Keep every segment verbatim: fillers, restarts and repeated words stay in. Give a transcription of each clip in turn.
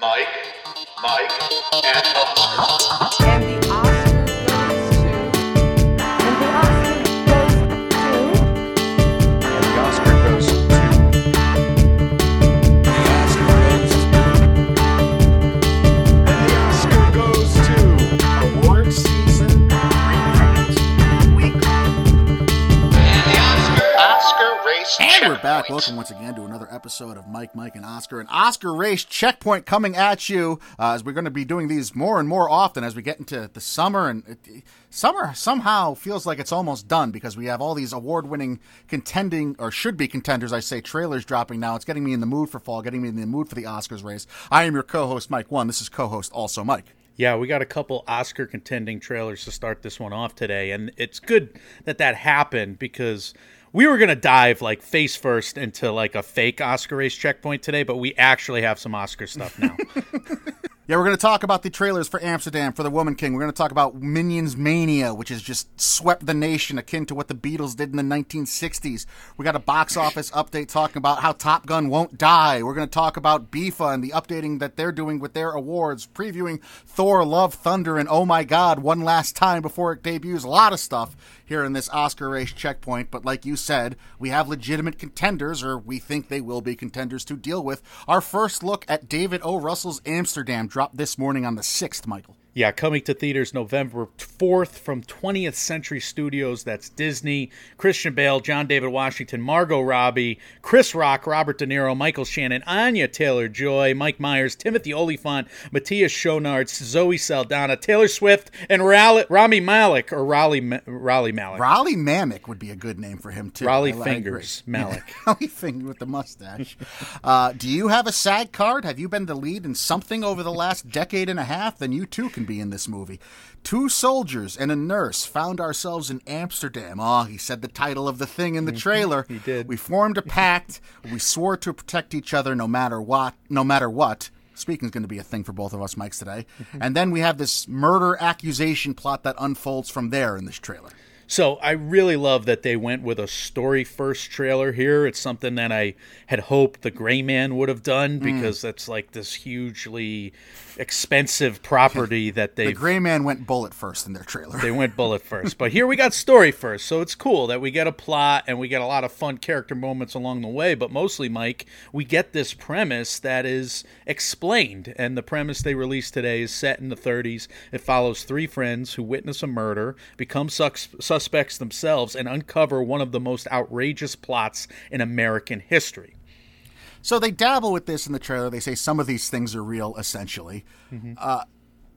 Mike, Mike, and the Oscar. And the Oscar goes to. And the Oscar goes to. And the Oscar goes to. And the Oscar goes to. And the Oscar goes to. Award season reruns weekly. And the Oscar Oscar race. And we're back. Welcome once again to another episode of Mike, Mike, and Oscar, an Oscar race checkpoint coming at you, uh, as we're going to be doing these more and more often as we get into the summer, and it, summer somehow feels like it's almost done because we have all these award-winning contending, or should be contenders, I say, trailers dropping now. It's getting me in the mood for fall, getting me in the mood for the Oscars race. I am your co-host, Mike One. This is co-host also Mike. Yeah, we got a couple Oscar contending trailers to start this one off today, and it's good that that happened because we were going to dive like face first into like a fake Oscar race checkpoint today, but we actually have some Oscar stuff now. Yeah, we're going to talk about the trailers for Amsterdam, for The Woman King. We're going to talk about Minions Mania, which has just swept the nation akin to what the Beatles did in the nineteen sixties. We got a box office update talking about how Top Gun won't die. We're going to talk about B I F A and the updating that they're doing with their awards, previewing Thor, Love, Thunder, and Oh My God one last time before it debuts. A lot of stuff here in this Oscar race checkpoint, but like you said, we have legitimate contenders, or we think they will be contenders, to deal with. Our first look at David O. Russell's Amsterdam dropped this morning on the sixth, Michael. Yeah, coming to theaters November fourth from twentieth Century Studios. That's Disney. Christian Bale, John David Washington, Margot Robbie, Chris Rock, Robert De Niro, Michael Shannon, Anya Taylor-Joy, Mike Myers, Timothy Oliphant, Matthias Schoenaerts, Zoe Saldana, Taylor Swift, and Rally, Rami Malek, or Raleigh Raleigh Malek. Raleigh Malek would be a good name for him, too. Raleigh I, Fingers I Malek. Raleigh Fingers with the mustache. uh, do you have a SAG card? Have you been the lead in something over the last decade and a half? Then you, too, can be in this movie. Two soldiers and a nurse found ourselves in Amsterdam. Oh, he said the title of the thing in the trailer. He did. We formed a pact. We swore to protect each other no matter what. No matter what. Speaking's going to be a thing for both of us, Mikes, today. And then we have this murder accusation plot that unfolds from there in this trailer. So I really love that they went with a story-first trailer here. It's something that I had hoped The Gray Man would have done, because mm. that's like this hugely expensive property that they. The Gray Man went bullet first in their trailer. They went bullet first. But here we got story first, so it's cool that we get a plot and we get a lot of fun character moments along the way. But mostly, Mike, we get this premise that is explained. And the premise they released today is set in the thirties. It follows three friends who witness a murder, become suspects. suspects themselves, and uncover one of the most outrageous plots in American history. So they dabble with this in the trailer. They say some of these things are real, essentially. Mm-hmm. Uh,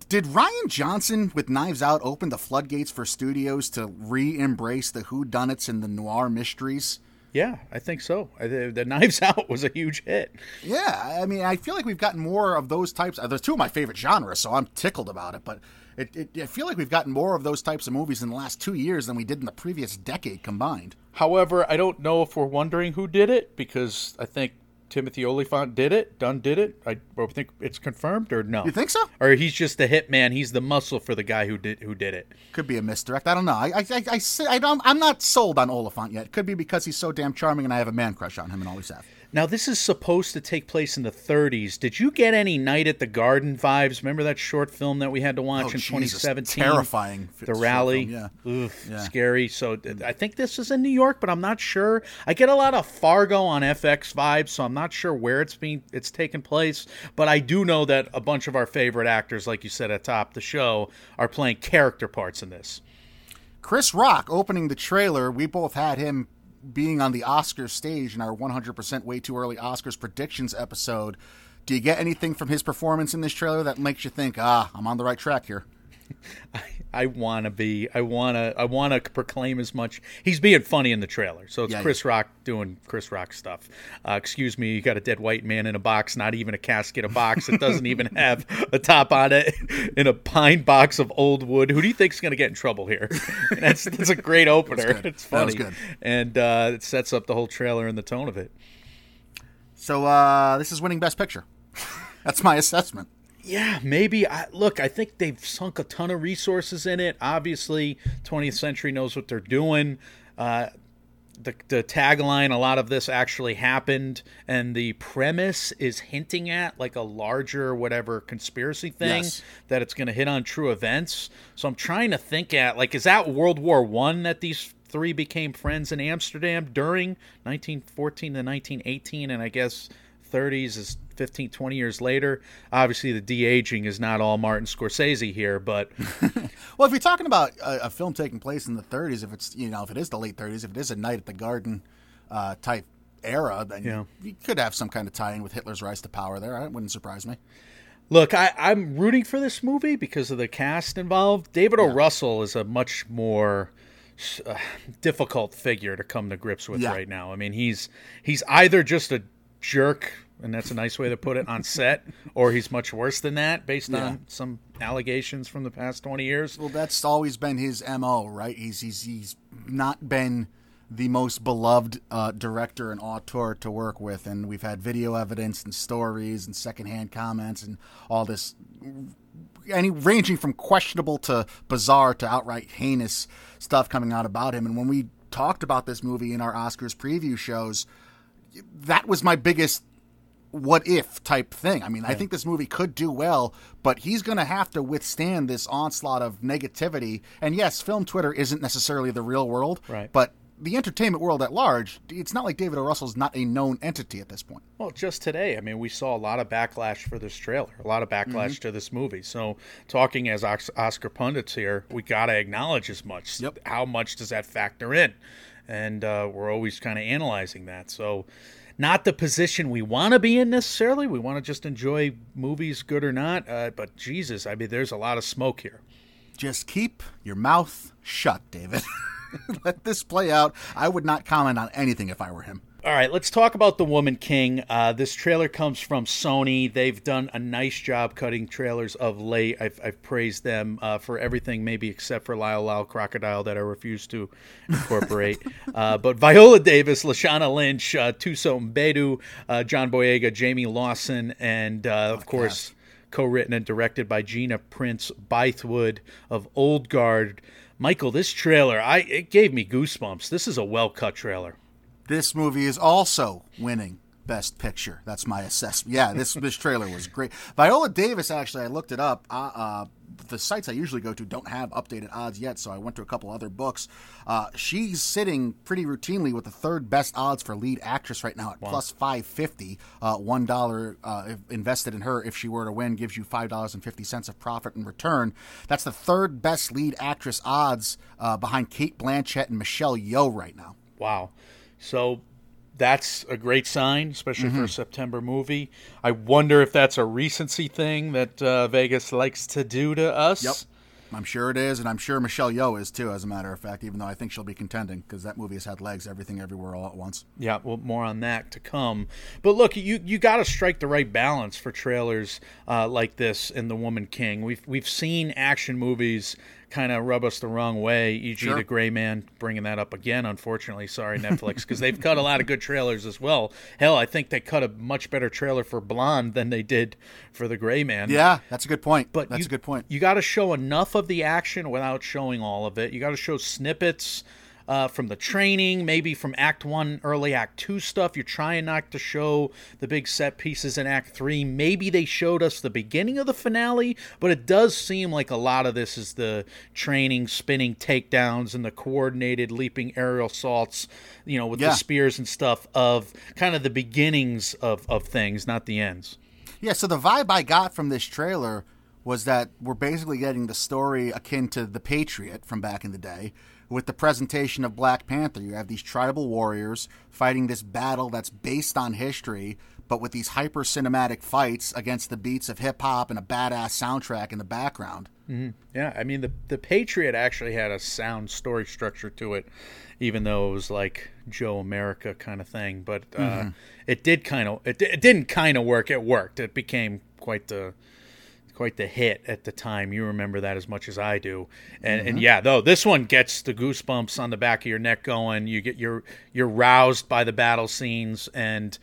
did Rian Johnson with Knives Out open the floodgates for studios to re-embrace the whodunits and the noir mysteries? Yeah, I think so. The Knives Out was a huge hit. Yeah, I mean, I feel like we've gotten more of those types. They're two of my favorite genres, so I'm tickled about it, but It, it, I feel like we've gotten more of those types of movies in the last two years than we did in the previous decade combined. However, I don't know if we're wondering who did it, because I think Timothy Oliphant did it. Dunn did it. I think it's confirmed, or no? You think so? Or he's just the hit man. He's the muscle for the guy who did who did it. Could be a misdirect. I don't know. I I, I, I don't, I'm not sold on Oliphant yet. It could be because he's so damn charming and I have a man crush on him and always have. Now, this is supposed to take place in the thirties. Did you get any Night at the Garden vibes? Remember that short film that we had to watch oh, in Jesus. twenty seventeen? Terrifying. The Rally. Film, yeah. Ooh, yeah. Scary. So I think this is in New York, but I'm not sure. I get a lot of Fargo on F X vibes, so I'm not sure where it's being it's taking place. But I do know that a bunch of our favorite actors, like you said atop the show, are playing character parts in this. Chris Rock opening the trailer. We both had him being on the Oscar stage in our one hundred percent Way Too Early Oscars predictions episode. Do you get anything from his performance in this trailer that makes you think, ah, I'm on the right track here? I, I want to be, I want to, I want to proclaim as much. He's being funny in the trailer. So it's yeah, Chris yeah. Rock doing Chris Rock stuff. Uh, excuse me. You got a dead white man in a box, not even a casket, a box that doesn't even have a top on it, in a pine box of old wood. Who do you think's going to get in trouble here? That's, that's a great opener. It it's funny. Good. And uh, it sets up the whole trailer and the tone of it. So uh, this is winning Best Picture. That's my assessment. Yeah, maybe. I, look, I think they've sunk a ton of resources in it. Obviously, twentieth Century knows what they're doing. Uh, the, the tagline, a lot of this actually happened, and the premise is hinting at like a larger whatever conspiracy thing, yes, that it's going to hit on true events. So I'm trying to think at, like, is that World War One that these three became friends in Amsterdam during nineteen fourteen to nineteen eighteen, and I guess thirties is fifteen, twenty years later. Obviously, the de-aging is not all Martin Scorsese here, but... Well, if you're talking about a, a film taking place in the thirties, if it's, you know, if it is the late thirties, if it is a Night at the Garden uh, type era, then yeah. you, you could have some kind of tie-in with Hitler's rise to power there. It wouldn't surprise me. Look, I, I'm rooting for this movie because of the cast involved. David O. Yeah. Russell is a much more... Uh, difficult figure to come to grips with yeah. right now. I mean, he's he's either just a jerk, and that's a nice way to put it, on set, or he's much worse than that based yeah. on some allegations from the past twenty years. Well, that's always been his M O, right? He's he's he's not been the most beloved uh, director and auteur to work with, and we've had video evidence and stories and secondhand comments and all this, any ranging from questionable to bizarre to outright heinous stuff coming out about him. And when we talked about this movie in our Oscars preview shows, that was my biggest what if type thing. I mean, right. I think this movie could do well, but he's going to have to withstand this onslaught of negativity. And yes, film Twitter isn't necessarily the real world, right. but the entertainment world at large, it's not like David O. Russell's not a known entity at this point. Well, just today, I mean, we saw a lot of backlash for this trailer, a lot of backlash mm-hmm. to this movie. So talking as Oscar pundits here, we got to acknowledge as much. Yep. How much does that factor in? And uh, we're always kind of analyzing that. So not the position we want to be in necessarily. We want to just enjoy movies, good or not. Uh, but Jesus, I mean, there's a lot of smoke here. Just keep your mouth shut, David. Let this play out. I would not comment on anything if I were him. All right, let's talk about The Woman King. Uh, this trailer comes from Sony. They've done a nice job cutting trailers of late. I've, I've praised them uh, for everything, maybe except for Lyle Lyle Crocodile that I refuse to incorporate. uh, but Viola Davis, Lashana Lynch, uh, Tuso Mbedu, uh, John Boyega, Jamie Lawson, and, uh, oh, of course, gosh. co-written and directed by Gina Prince Bythewood of Old Guard. Michael, this trailer, I it gave me goosebumps. This is a well-cut trailer. This movie is also winning Best Picture. That's my assessment. Yeah, this this trailer was great. Viola Davis, actually, I looked it up. Uh, uh, the sites I usually go to don't have updated odds yet, so I went to a couple other books. Uh, she's sitting pretty routinely with the third best odds for lead actress right now at wow. plus five fifty. Uh, one dollar uh, invested in her, if she were to win, gives you five dollars and fifty cents of profit in return. That's the third best lead actress odds uh, behind Cate Blanchett and Michelle Yeoh right now. Wow. So... that's a great sign, especially mm-hmm. for a September movie. I wonder if that's a recency thing that uh, Vegas likes to do to us. Yep, I'm sure it is, and I'm sure Michelle Yeoh is too, as a matter of fact, even though I think she'll be contending because that movie has had legs, Everything Everywhere All at Once. Yeah, well, more on that to come. But look, you you got to strike the right balance for trailers uh, like this in The Woman King. We've, we've seen action movies kind of rub us the wrong way, for example Sure. The Gray Man, bringing that up again, unfortunately. Sorry, Netflix, because they've cut a lot of good trailers as well. Hell, I think they cut a much better trailer for Blonde than they did for The Gray Man. Yeah, that's a good point. But that's you, a good point. You got to show enough of the action without showing all of it. You got to show snippets uh, from the training, maybe from Act One, early Act Two stuff. You're trying not to show the big set pieces in Act Three. Maybe they showed us the beginning of the finale, but it does seem like a lot of this is the training, spinning takedowns, and the coordinated leaping aerial assaults, you know, with yeah. the spears and stuff of kind of the beginnings of, of things, not the ends. Yeah. So the vibe I got from this trailer was that we're basically getting the story akin to The Patriot from back in the day. With the presentation of Black Panther, you have these tribal warriors fighting this battle that's based on history, but with these hyper-cinematic fights against the beats of hip-hop and a badass soundtrack in the background. Mm-hmm. Yeah, I mean, the, the Patriot actually had a sound story structure to it, even though it was like Joe America kind of thing. But uh, mm-hmm. it did kind of it, it didn't kind of work. It worked. It became quite the... quite the hit at the time. You remember that as much as I do. And, mm-hmm. and yeah, though, this one gets the goosebumps on the back of your neck going. You get you're you're roused by the battle scenes. And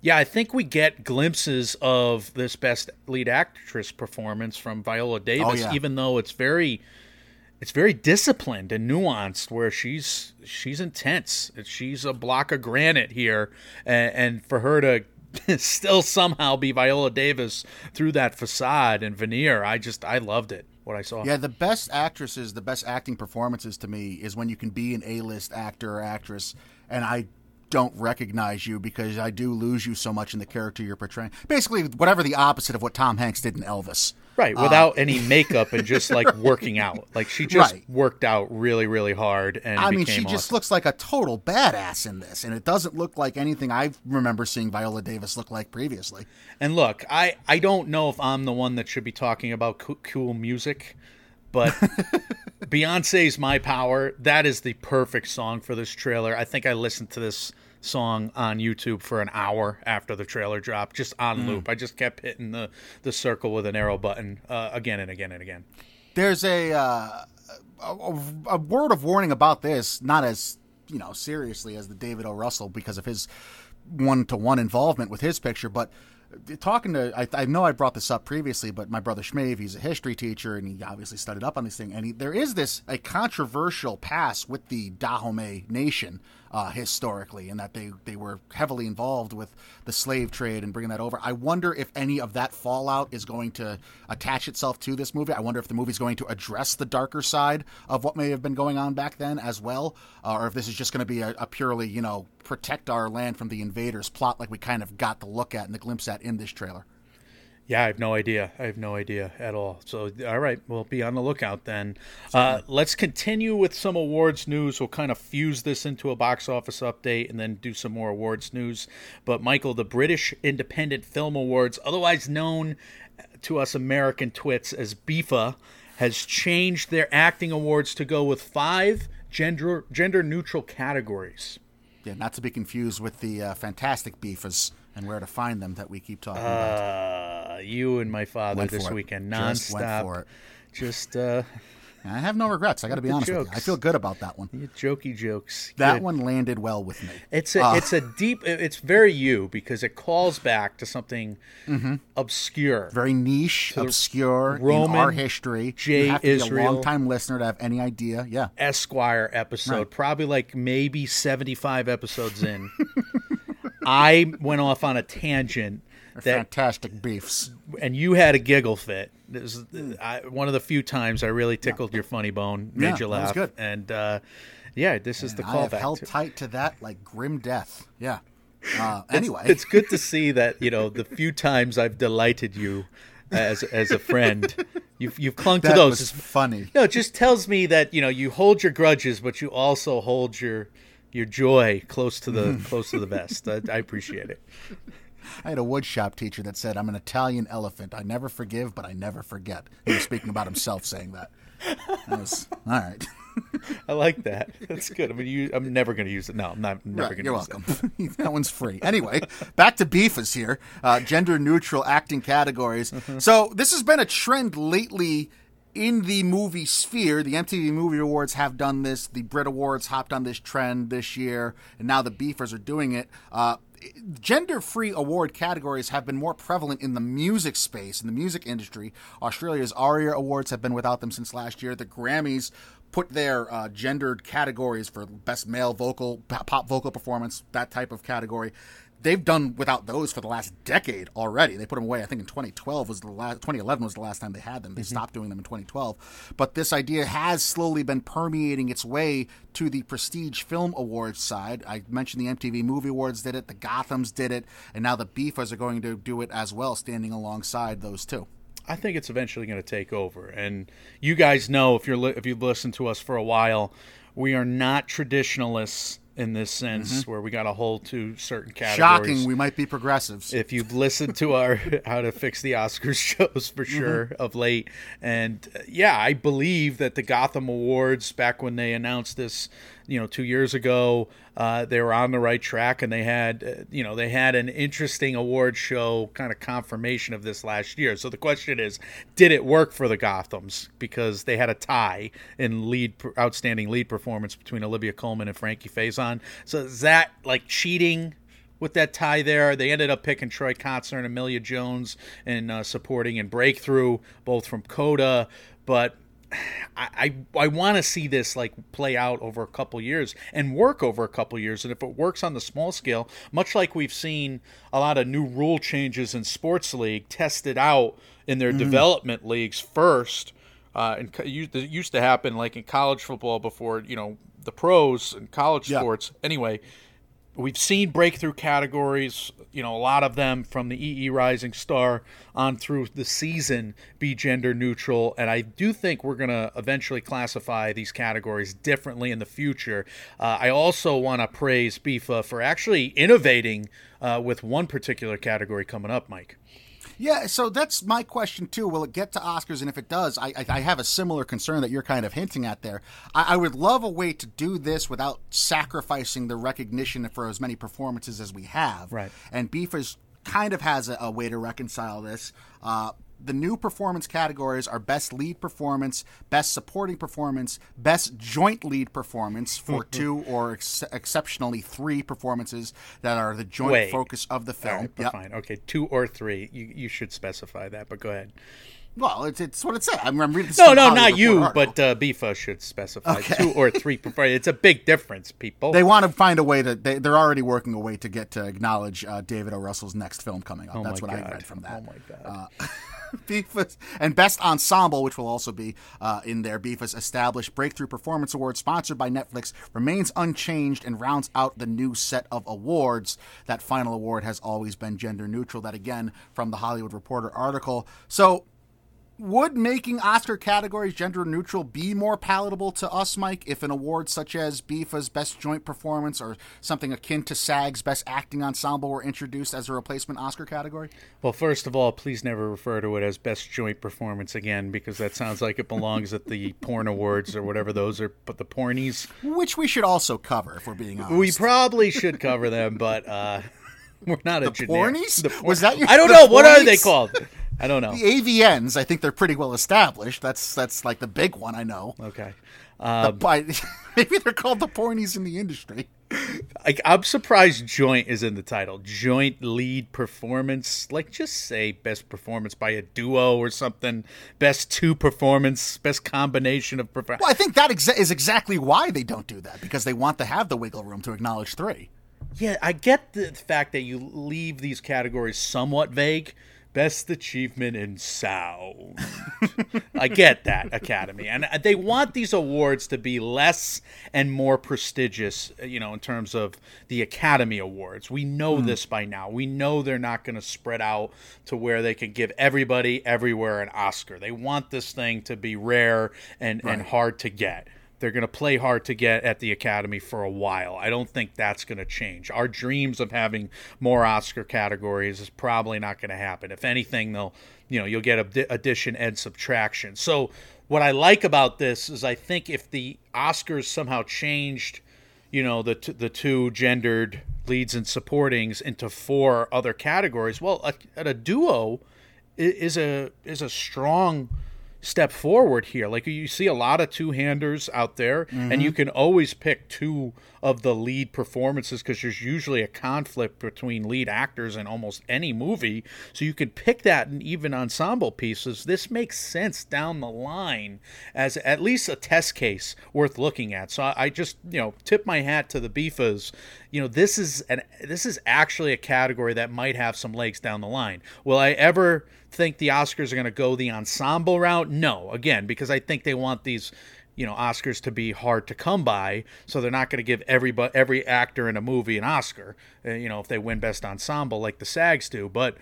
yeah, I think we get glimpses of this best lead actress performance from Viola Davis, oh, yeah. even though it's very it's very disciplined and nuanced, where she's she's intense. She's a block of granite here, and, and for her to still somehow be Viola Davis through that facade and veneer, I just I loved it. What I saw. Yeah, the best actresses, the best acting performances to me is when you can be an A-list actor or actress, and I don't recognize you because I do lose you so much in the character you're portraying. Basically, whatever the opposite of what Tom Hanks did in Elvis. Right, without uh, any makeup and just like right. working out. Like she just right. worked out really, really hard. And I mean, she awesome. just looks like a total badass in this, and it doesn't look like anything I remember seeing Viola Davis look like previously. And look, I, I don't know if I'm the one that should be talking about co- cool music, but Beyonce's My Power, that is the perfect song for this trailer. I think I listened to this song on YouTube for an hour after the trailer dropped, just on loop. Mm. I just kept hitting the, the circle with an arrow button uh, again and again and again. There's a, uh, a a word of warning about this, not as you know seriously as the David O. Russell because of his one-to-one involvement with his picture, but talking to, I, I know I brought this up previously, but my brother Shmave, he's a history teacher, and he obviously studied up on this thing. And he, there is this a controversial past with the Dahomey Nation uh, historically, in that they, they were heavily involved with the slave trade and bringing that over. I wonder if any of that fallout is going to attach itself to this movie. I wonder if the movie's going to address the darker side of what may have been going on back then as well, uh, or if this is just going to be a, a purely, you know, protect our land from the invaders plot, like we kind of got to look at and the glimpse at in this trailer. Yeah, I have no idea. I have no idea at all. So, all right, we'll be on the lookout then. Uh, let's continue with some awards news. We'll kind of fuse this into a box office update and then do some more awards news. But, Michael, the British Independent Film Awards, otherwise known to us American twits as BIFA, has changed their acting awards to go with five gender gender-neutral categories. Yeah, not to be confused with the uh, fantastic BIFAs and where to find them that we keep talking uh, about. You and my father went this weekend, nonstop. Just went for it. Just, uh, I have no regrets. I got to be honest jokes. with you. I feel good about that one. Your jokey jokes. That Good. one landed well with me. It's a, uh. it's a deep. It's very you because it calls back to something mm-hmm. obscure, very niche, so obscure Roman in our history. J. You have to Israel, be a long-time listener to have any idea. Yeah, Esquire episode, right. probably like maybe seventy-five episodes in. I went off on a tangent. That, fantastic beefs. And you had a giggle fit. It was, I, one of the few times I really tickled yeah. your funny bone, made yeah, you laugh. That was good. And, uh, yeah, this and is the callback. I have held to tight to that like grim death. Yeah. Uh, anyway. It's, it's good to see that, you know, the few times I've delighted you as as a friend, you've, you've clung to that those. That was funny. No, it just tells me that, you know, you hold your grudges, but you also hold your... your joy close to the close to the vest. I, I appreciate it. I had a wood shop teacher that said, "I'm an Italian elephant. I never forgive, but I never forget." He was speaking about himself saying that. I was all right. I like that. That's good. I mean, you, I'm never going to use it. No, I'm not. I'm never right, going to use welcome. it. You're welcome. That one's free. Anyway, back to BIFAs here. Uh, gender neutral acting categories. Mm-hmm. So this has been a trend lately. In the movie sphere, the M T V Movie Awards have done this. The Brit Awards hopped on this trend this year, and now the BIFAs are doing it. Uh, gender-free award categories have been more prevalent in the music space, in the music industry. Australia's ARIA Awards have been without them since last year. The Grammys put their uh, gendered categories for best male vocal, pop vocal performance, that type of category. They've done without those for the last decade already. They put them away. I think in twenty twelve was the last, twenty eleven was the last time they had them. They mm-hmm. stopped doing them in twenty twelve. But this idea has slowly been permeating its way to the prestige film awards side. I mentioned the M T V Movie Awards did it, the Gothams did it, and now the BIFAs are going to do it as well, standing alongside those two. I think it's eventually going to take over. And you guys know, if you're li- if you've listened to us for a while, we are not traditionalists in this sense, mm-hmm. where we got to hold to certain categories. Shocking, we might be progressives. If you've listened to our How to Fix the Oscars shows for sure mm-hmm. of late. And uh, yeah, I believe that the Gotham Awards, back when they announced this, you know, two years ago, uh, they were on the right track, and they had, uh, you know, they had an interesting award show kind of confirmation of this last year. So the question is, did it work for the Gothams? Because they had a tie in lead, outstanding lead performance between Olivia Colman and Frankie Faison. So is that like cheating with that tie there? They ended up picking Troy Kotsur and Amelia Jones and uh, supporting and Breakthrough, both from CODA. But I I, I want to see this like play out over a couple years and work over a couple years. And if it works on the small scale, much like we've seen a lot of new rule changes in sports league tested out in their mm. development leagues first, uh, and it used to happen like in college football before, you know, the pros and college yeah. sports. Anyway, we've seen breakthrough categories, you know, a lot of them from the E E Rising Star on through the season be gender neutral. And I do think we're going to eventually classify these categories differently in the future. Uh, I also want to praise B I F A for actually innovating uh, with one particular category coming up, Mike. Yeah, so that's my question, too. Will it get to Oscars? And if it does, I, I, I have a similar concern that you're kind of hinting at there. I, I would love a way to do this without sacrificing the recognition for as many performances as we have. Right. And B I F A kind of has a, a way to reconcile this. Uh, the new performance categories are Best Lead Performance, Best Supporting Performance, Best Joint Lead Performance for two or ex- exceptionally three performances that are the joint Wait. focus of the film. All right, yep. Fine. Okay, two or three. You you should specify that, but go ahead. Well, it's, it's what it said. I'm, I'm reading this. No, no, not you, article. but uh, B I F A should specify okay. two or three. It's a big difference, people. They want to find a way to. They, they're already working a way to get to acknowledge uh, David O. Russell's next film coming up. Oh That's what God. I read from that. Oh my God. Uh, B I F A and Best Ensemble, which will also be uh, in there. B I F A's established Breakthrough Performance Award, sponsored by Netflix, remains unchanged and rounds out the new set of awards. That final award has always been gender neutral. That, again, from the Hollywood Reporter article. So would making Oscar categories gender neutral be more palatable to us, Mike, if an award such as B I F A's Best Joint Performance or something akin to SAG's Best Acting Ensemble were introduced as a replacement Oscar category? Well, first of all, please never refer to it as Best Joint Performance again, because that sounds like it belongs at the porn awards or whatever those are, but the pornies. Which we should also cover, if we're being honest. We probably should cover them, but uh, we're not the a generic. Pornies? The pornies? Was that your I don't know. Pornies? What are they called? I don't know. The A V Ns, I think they're pretty well established. That's that's like the big one I know. Okay. Um, the, I, maybe they're called the pornies in the industry. I, I'm surprised joint is in the title. Joint lead performance. Like, just say best performance by a duo or something. Best two performance. Best combination of performance. Well, I think that exa- is exactly why they don't do that, because they want to have the wiggle room to acknowledge three. Yeah, I get the fact that you leave these categories somewhat vague. Best achievement in sound. I get that, Academy. And they want these awards to be less and more prestigious, you know, in terms of the Academy Awards. We know mm. this by now. We know they're not going to spread out to where they can give everybody everywhere an Oscar. They want this thing to be rare and, right. and hard to get. They're going to play hard to get at the Academy for a while. I don't think that's going to change. Our dreams of having more Oscar categories is probably not going to happen. If anything, they'll, you know, you'll get ad- addition and subtraction. So what I like about this is I think if the Oscars somehow changed, you know, the t- the two gendered leads and supportings into four other categories, well, a, a duo is a is a strong step forward here. Like, you see a lot of two-handers out there, mm-hmm. and you can always pick two of the lead performances because there's usually a conflict between lead actors in almost any movie, so you can pick that in even ensemble pieces. This makes sense down the line as at least a test case worth looking at. So I just, you know, tip my hat to the B I F As. You know, this is an this is actually a category that might have some legs down the line. Will I ever think the Oscars are going to go the ensemble route? No, again, because I think they want these, you know, Oscars to be hard to come by, so they're not going to give every every actor in a movie an Oscar, you know, if they win Best Ensemble like the SAGs do. But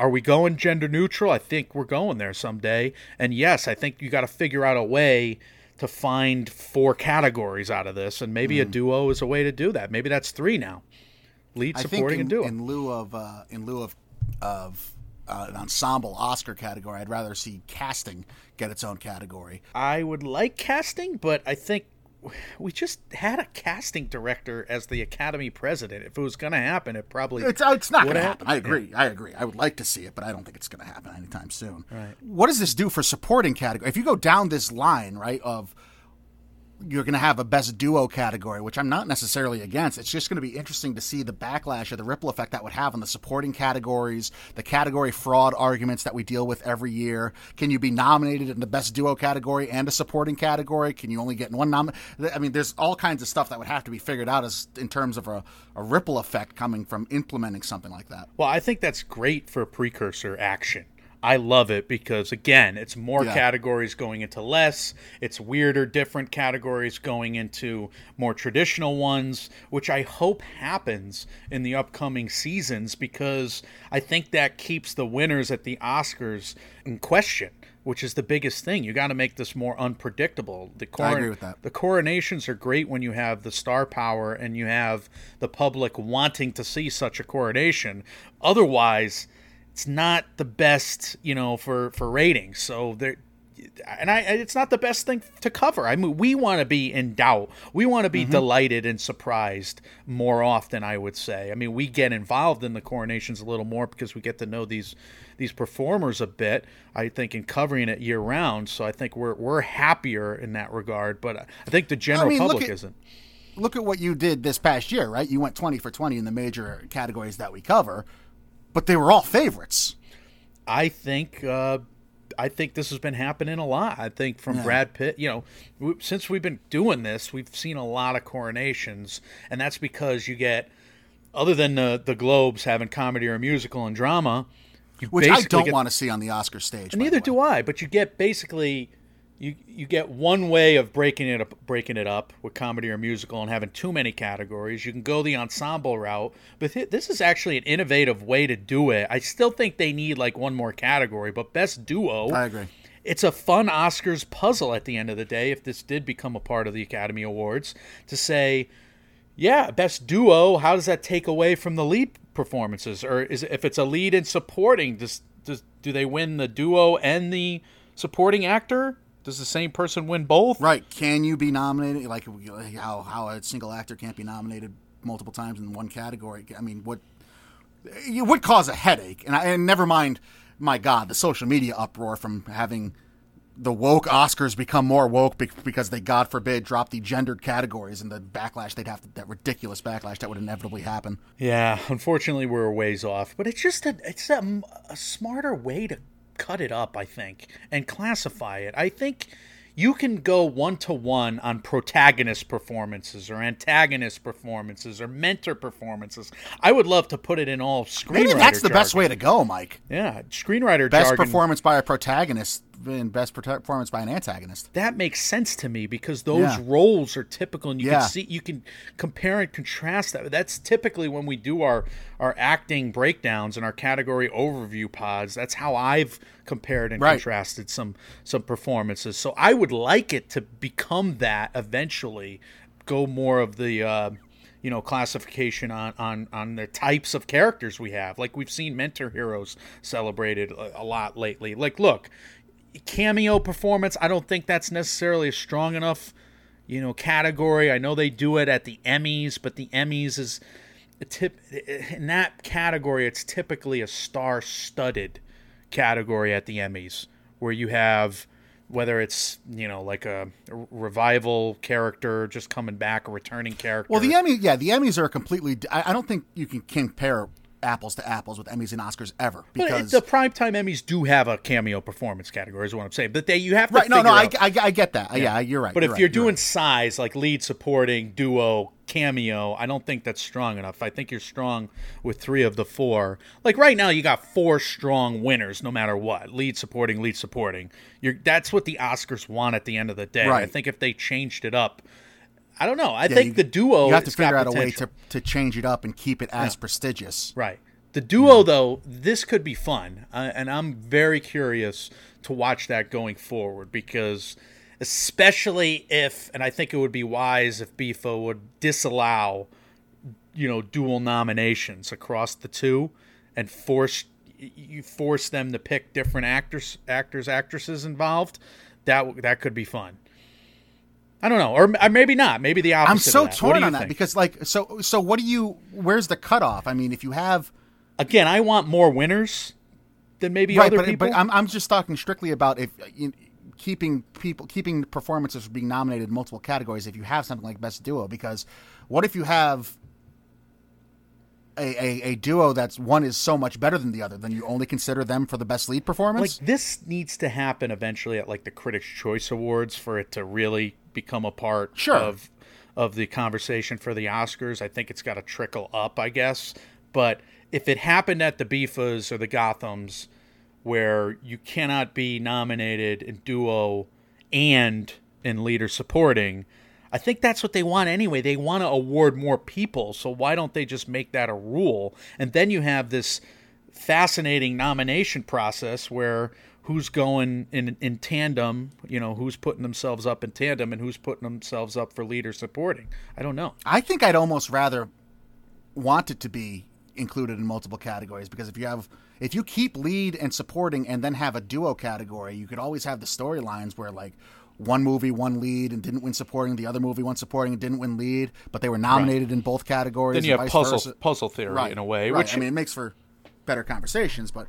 are we going gender neutral? I think we're going there someday. And yes, I think you got to figure out a way to find four categories out of this, and maybe mm. a duo is a way to do that. Maybe that's three now: lead, I supporting, in, and duo. In lieu of, uh, in lieu of, of uh, an ensemble Oscar category, I'd rather see casting get its own category. I would like casting, but I think we just had a casting director as the Academy president. If it was going to happen, it probably it's it's not going to happen. happen. I agree. Yeah. I agree. I would like to see it, but I don't think it's going to happen anytime soon. Right. What does this do for supporting category? If you go down this line, right, of you're going to have a best duo category, which I'm not necessarily against. It's just going to be interesting to see the backlash or the ripple effect that would have on the supporting categories, the category fraud arguments that we deal with every year. Can you be nominated in the best duo category and a supporting category? Can you only get in one nom? I mean, there's all kinds of stuff that would have to be figured out as in terms of a, a ripple effect coming from implementing something like that. Well, I think that's great for precursor action. I love it because, again, it's more yeah. categories going into less. It's weirder, different categories going into more traditional ones, which I hope happens in the upcoming seasons because I think that keeps the winners at the Oscars in question, which is the biggest thing. You got to make this more unpredictable. The coron- I agree with that. The coronations are great when you have the star power and you have the public wanting to see such a coronation. Otherwise, it's not the best, you know, for, for ratings. So there, and I, it's not the best thing to cover. I mean, we want to be in doubt. We want to be mm-hmm. delighted and surprised more often, I would say. I mean, we get involved in the coronations a little more because we get to know these, these performers a bit, I think, in covering it year round. So I think we're, we're happier in that regard, but I think the general I mean, public look at- isn't. Look at what you did this past year, right? You went twenty for twenty in the major categories that we cover. But they were all favorites. I think uh, I think this has been happening a lot. I think from yeah. Brad Pitt, you know, we, since we've been doing this, we've seen a lot of coronations. And that's because you get, other than the, the Globes having comedy or musical and drama. You Which I don't get, want to see on the Oscar stage. And neither do I. But you get basically, you you get one way of breaking it up, breaking it up with comedy or musical and having too many categories. You can go the ensemble route, but this is actually an innovative way to do it. I still think they need like one more category, but best duo. I agree. It's a fun Oscars puzzle at the end of the day, if this did become a part of the Academy Awards, to say, yeah, best duo, how does that take away from the lead performances? Or is if it's a lead in supporting, does, does do they win the duo and the supporting actor? Does the same person win both? Right. Can you be nominated? Like how, how a single actor can't be nominated multiple times in one category. I mean, what it would cause a headache. And, I, and never mind, my God, the social media uproar from having the woke Oscars become more woke because they, God forbid, dropped the gendered categories and the backlash they'd have to, that ridiculous backlash that would inevitably happen. Yeah. Unfortunately, we're a ways off. But it's just a, it's a, a smarter way to cut it up, I think, and classify it. I think you can go one-to-one on protagonist performances or antagonist performances or mentor performances. I would love to put it in all screenwriter Maybe that's the jargon. Best way to go, Mike. Yeah, screenwriter best jargon. Best performance by a protagonist and best performance by an antagonist. That makes sense to me because those yeah. roles are typical, and you yeah. can see, you can compare and contrast that. That's typically when we do our, our acting breakdowns and our category overview pods. That's how I've compared and right. contrasted some some performances. So I would like it to become that eventually, go more of the uh, you know classification on, on on the types of characters we have. Like we've seen mentor heroes celebrated a, a lot lately. Like look, cameo performance, I don't think that's necessarily a strong enough you know category. I know they do it at the Emmys, but the Emmys is a tip in that category. It's typically a star-studded category at the Emmys, where you have whether it's you know like a revival character just coming back, a returning character. Well, the Emmy, yeah, the Emmys are completely. I, I don't think you can compare apples to apples with Emmys and Oscars ever, because but the primetime Emmys do have a cameo performance category, is what I'm saying. But they you have to right. No, no, I, I I get that. Yeah, yeah you're right. But you're if right, you're doing right. size like lead, supporting, duo, cameo, I don't think that's strong enough. I think you're strong with three of the four. Like right now, you got four strong winners, no matter what. Lead, supporting, lead, supporting. You're that's what the Oscars want at the end of the day. Right. I think if they changed it up. I don't know. I yeah, think you, the duo. You have to figure out potential. a way to, to change it up and keep it as yeah. prestigious. Right. The duo, yeah. though, this could be fun, uh, and I'm very curious to watch that going forward because, especially if, and I think it would be wise if B I F A would disallow, you know, dual nominations across the two, and force you force them to pick different actors, actors, actresses involved. That that could be fun. I don't know, or, or maybe not. Maybe the opposite. I'm so of that. torn on think? that because, like, so so. What do you? Where's the cutoff? I mean, if you have, again, I want more winners than maybe right, other but, people. But I'm I'm just talking strictly about if you, keeping people, keeping performances from being nominated in multiple categories if you have something like Best Duo, because what if you have a, a, a duo that's one is so much better than the other, then you only consider them for the Best Lead Performance? Like, this needs to happen eventually at, like, the Critics' Choice Awards for it to really become a part sure. of of the conversation for the Oscars. I think it's got to trickle up, I guess. But if it happened at the B I F As or the Gothams, where you cannot be nominated in duo and in lead or supporting, I think that's what they want anyway. They want to award more people, so why don't they just make that a rule? And then you have this fascinating nomination process where who's going in, in tandem, you know, who's putting themselves up in tandem and who's putting themselves up for lead or supporting. I don't know. I think I'd almost rather want it to be included in multiple categories, because if you have if you keep lead and supporting and then have a duo category, you could always have the storylines where, like, one movie won lead and didn't win supporting, the other movie won supporting and didn't win lead, but they were nominated right. in both categories. Then you have puzzle versa. puzzle theory right. in a way, right. which I mean, it makes for better conversations, but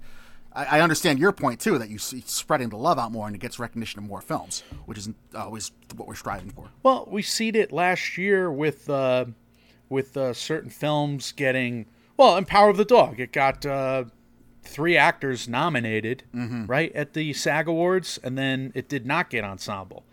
I, I understand your point too, that you see spreading the love out more and it gets recognition of more films, which isn't always what we're striving for. Well, we seen it last year with uh, with uh, certain films getting. Well, in Power of the Dog, it got uh, three actors nominated, mm-hmm. right, at the SAG Awards, and then it did not get ensemble.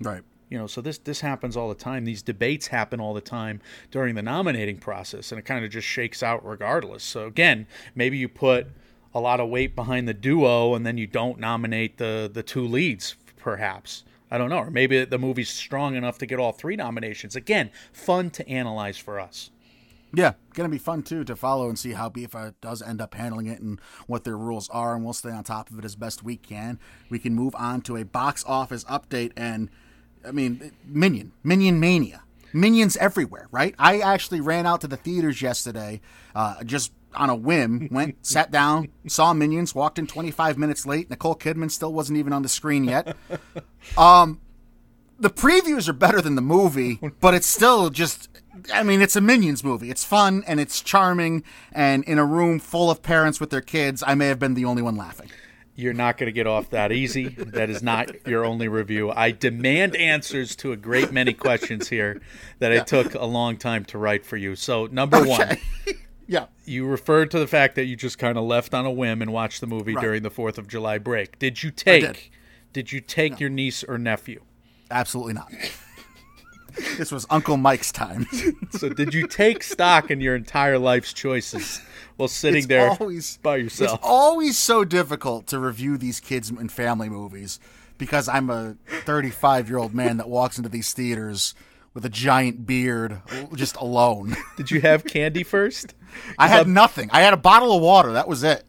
Right. You know, so this this happens all the time. These debates happen all the time during the nominating process, and it kind of just shakes out regardless. So, again, maybe you put a lot of weight behind the duo, and then you don't nominate the, the two leads, perhaps. I don't know. Or maybe the movie's strong enough to get all three nominations. Again, fun to analyze for us. Yeah, going to be fun, too, to follow and see how B I F A does end up handling it and what their rules are, and we'll stay on top of it as best we can. We can move on to a box office update, and, I mean, Minion, Minion Mania, Minions everywhere, right? I actually ran out to the theaters yesterday, uh, just on a whim, went, sat down, saw Minions, walked in twenty-five minutes late. Nicole Kidman still wasn't even on the screen yet. Um, the previews are better than the movie, but it's still just... I mean, it's a Minions movie. It's fun, and it's charming, and in a room full of parents with their kids, I may have been the only one laughing. You're not going to get off that easy. That is not your only review. I demand answers to a great many questions here that yeah. I took a long time to write for you. So, number okay. one, yeah, you referred to the fact that you just kind of left on a whim and watched the movie right. during the fourth of July break. Did you take, did. Did you take no. your niece or nephew? Absolutely not. This was Uncle Mike's time. So did you take stock in your entire life's choices while sitting it's there always, by yourself? It's always so difficult to review these kids and family movies because I'm a thirty-five-year-old man that walks into these theaters with a giant beard, just alone. Did you have candy first? I had I'm, nothing. I had a bottle of water. That was it.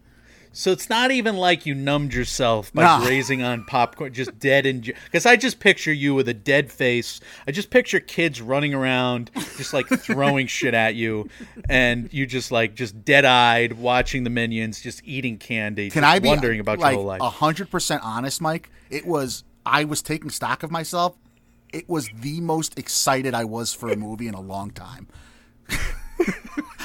So it's not even like you numbed yourself by nah. grazing on popcorn, just dead. And because I just picture you with a dead face. I just picture kids running around, just like throwing shit at you. And you just like just dead eyed watching the Minions, just eating candy. Can I be wondering about like, your whole life? one hundred percent honest, Mike? It was I was taking stock of myself. It was the most excited I was for a movie in a long time.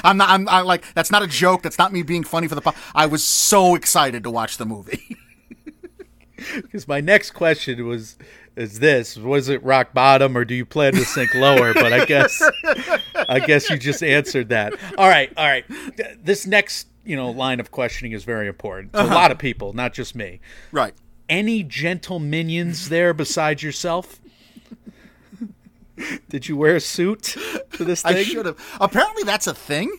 I'm not. I'm, I'm like that's not a joke. That's not me being funny for the. Po- I was so excited to watch the movie. Because my next question was, is this was it rock bottom or do you plan to sink lower? But I guess, I guess you just answered that. All right, all right. This next, you know, line of questioning is very important to uh-huh. a lot of people, not just me. Right. Any gentle minions there besides yourself? Did you wear a suit for this thing? I should have. Apparently that's a thing.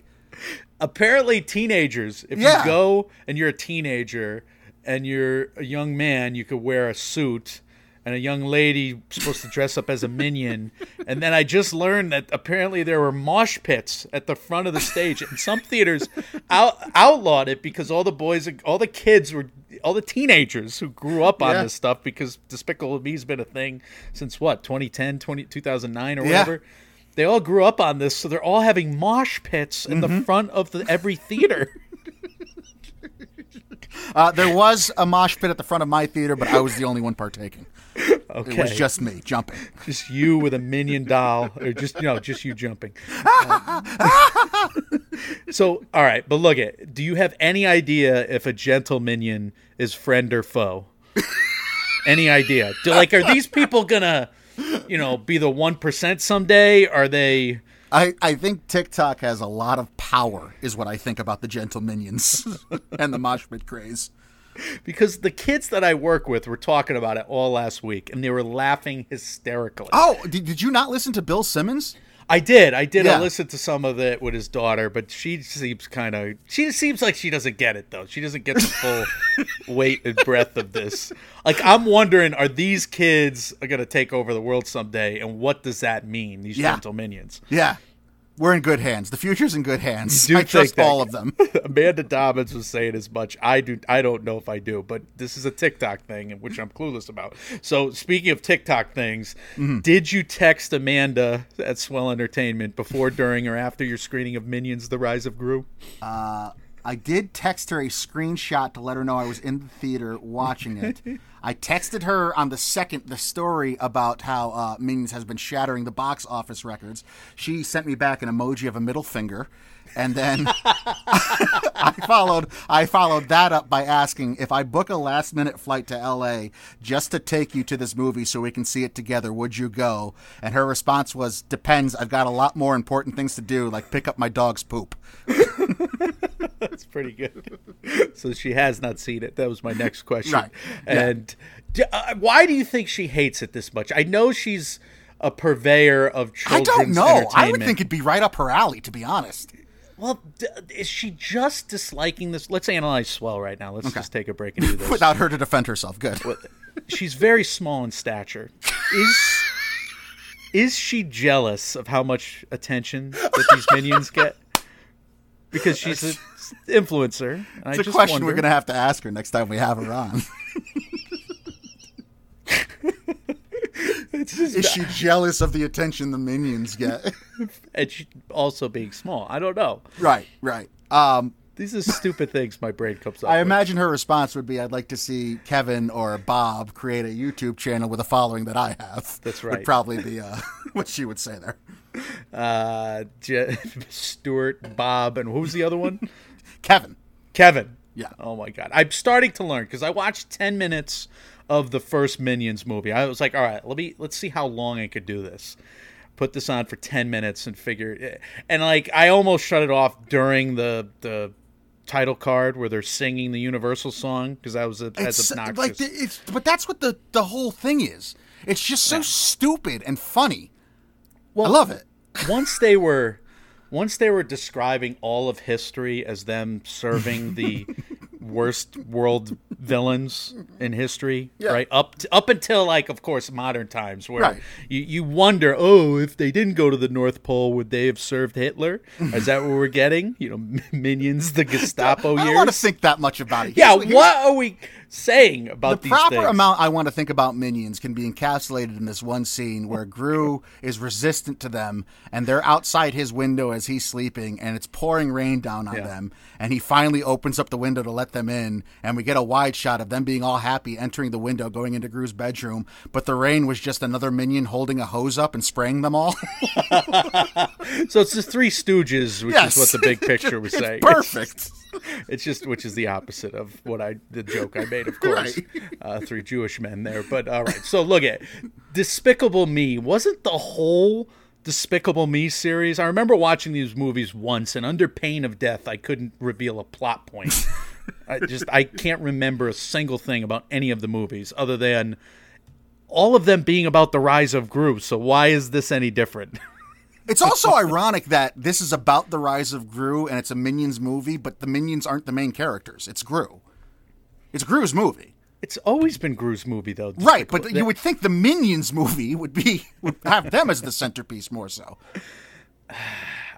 Apparently teenagers, if yeah. you go and you're a teenager and you're a young man, you could wear a suit, and a young lady supposed to dress up as a minion. And then I just learned that apparently there were mosh pits at the front of the stage, and some theaters out- outlawed it because all the boys, all the kids were, all the teenagers who grew up on yeah. this stuff, because Despicable Me's been a thing since what, twenty ten, twenty, two thousand nine or yeah. whatever. They all grew up on this, so they're all having mosh pits in mm-hmm. the front of the, every theater. Uh, there was a mosh pit at the front of my theater, but I was the only one partaking. Okay. It was just me jumping. Just you with a minion doll, or just you know, just you jumping. Um, so, all right, but look at. Do you have any idea if a gentle minion is friend or foe? any idea. Like, are these people gonna, you know, be the one percent someday? Are they... I, I think TikTok has a lot of power, is what I think about the Gentle Minions and the mosh pit craze. Because the kids that I work with were talking about it all last week, and they were laughing hysterically. Oh, did, did you not listen to Bill Simmons? I did. I did. Yeah. I listened to some of it with his daughter, but she seems kind of... She seems like she doesn't get it, though. She doesn't get the full weight and breadth of this. Like, I'm wondering, are these kids going to take over the world someday, and what does that mean, these yeah. gentle minions? Yeah. We're in good hands. The future's in good hands. I trust that. All of them. Amanda Dobbins was saying as much. I do. I don't know if I do, but this is a TikTok thing, which I'm clueless about. So speaking of TikTok things, mm-hmm. did you text Amanda at Swell Entertainment before, during, or after your screening of Minions: The Rise of Gru? Uh, I did text her a screenshot to let her know I was in the theater watching it. I texted her on the second the story about how uh, Minions has been shattering the box office records. She sent me back an emoji of a middle finger, and then I followed I followed that up by asking, if I book a last minute flight to L A just to take you to this movie so we can see it together, would you go? And her response was, depends. I've got a lot more important things to do, like pick up my dog's poop. That's pretty good. So she has not seen it. That was my next question. Right. And. Yeah. Why do you think she hates it this much? I know she's a purveyor of children's entertainment. I don't know. I would think it'd be right up her alley, to be honest. Well, is she just disliking this? Let's analyze Swell right now. Let's okay. just take a break and do this. Without her to defend herself. Good. She's very small in stature. Is is she jealous of how much attention that these minions get? Because she's an influencer. And it's I a just question wonder. We're going to have to ask her next time we have her on. It's just, is she jealous of the attention the minions get? And she also being small. I don't know. Right, right. Um, These are stupid things my brain comes up I with. Imagine her response would be, I'd like to see Kevin or Bob create a YouTube channel with a following that I have. That's right. Would probably be uh, what she would say there. Uh, Je- Stuart, Bob, and who's the other one? Kevin. Kevin. Yeah. Oh, my God. I'm starting to learn because I watched ten minutes of the first Minions movie. I was like, all right, let me let's see how long I could do this. Put this on for ten minutes and figure it. And like I almost shut it off during the the title card where they're singing the Universal song because that was a, as obnoxious. Like the, it's, but that's what the, the whole thing is. It's just so yeah. stupid and funny. Well, I love it. Once they were once they were describing all of history as them serving the worst world villains in history, yeah. right? Up to, up until, like, of course, modern times where right. you, you wonder, oh, if they didn't go to the North Pole, would they have served Hitler? Is that what we're getting? You know, Minions, the Gestapo years? I don't years. want to think that much about it. Here's, yeah, here's, what are we saying about the these things? The proper amount I want to think about Minions can be encapsulated in this one scene where Gru is resistant to them, and they're outside his window as he's sleeping, and it's pouring rain down on yeah. them, and he finally opens up the window to let them in, and we get a wide shot of them being all happy entering the window going into Gru's bedroom, but the rain was just another minion holding a hose up and spraying them all. So it's the Three Stooges, which yes. is what the big picture was saying. It's perfect. It's just, it's just which is the opposite of what I the joke I made, of course. Right. Uh, three Jewish men there, but all right. So look at Despicable Me. Wasn't the whole Despicable Me series? I remember watching these movies once, and under pain of death, I couldn't reveal a plot point. I just I can't remember a single thing about any of the movies other than all of them being about the rise of Gru. So why is this any different? It's also ironic that this is about the rise of Gru and it's a Minions movie, but the Minions aren't the main characters. It's Gru. It's Gru's movie. It's always been Gru's movie, though. Right, but you would think the Minions movie would be would have them as the centerpiece more so.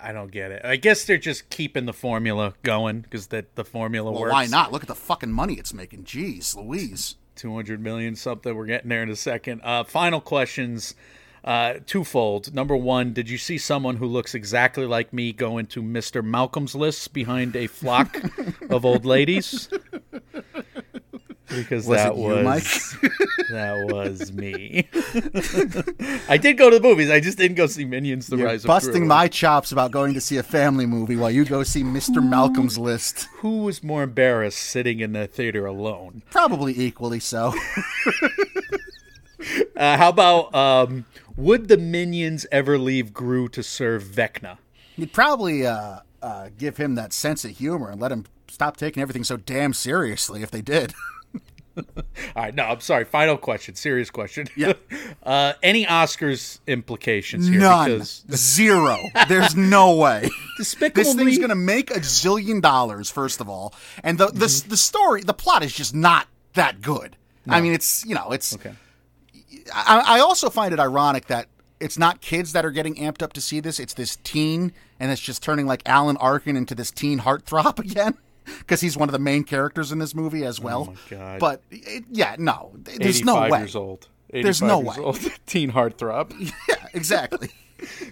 I don't get it. I guess they're just keeping the formula going because that the formula well, works. Why not? Look at the fucking money it's making. Jeez, Louise. two hundred million something. We're getting there in a second. Uh, final questions, uh, twofold. Number one, did you see someone who looks exactly like me go into Mister Malcolm's list behind a flock of old ladies? because was that was you, Mike? That was me. I did go to the movies. I just didn't go see Minions: The You're Rise of Gru. Busting my chops about going to see a family movie while you go see Mister Malcolm's List. Who was more embarrassed sitting in the theater alone? Probably equally so. uh, how about um, would the Minions ever leave Gru to serve Vecna? You'd probably uh, uh, give him that sense of humor and let him stop taking everything so damn seriously if they did. All right, no, I'm sorry. Final question, serious question. Yeah. Uh, any Oscars implications here? None. Because... Zero. There's no way. Despicable Me. This thing's going to make a zillion dollars, first of all. And the the, mm-hmm. the story, the plot is just not that good. No. I mean, it's, you know, it's... Okay. I, I also find it ironic that it's not kids that are getting amped up to see this. It's this teen, and it's just turning like Alan Arkin into this teen heartthrob again. Because he's one of the main characters in this movie as well. Oh my God. But, it, yeah, no. There's no way. Years old. There's no years way. Old. Teen heartthrob. Yeah, exactly.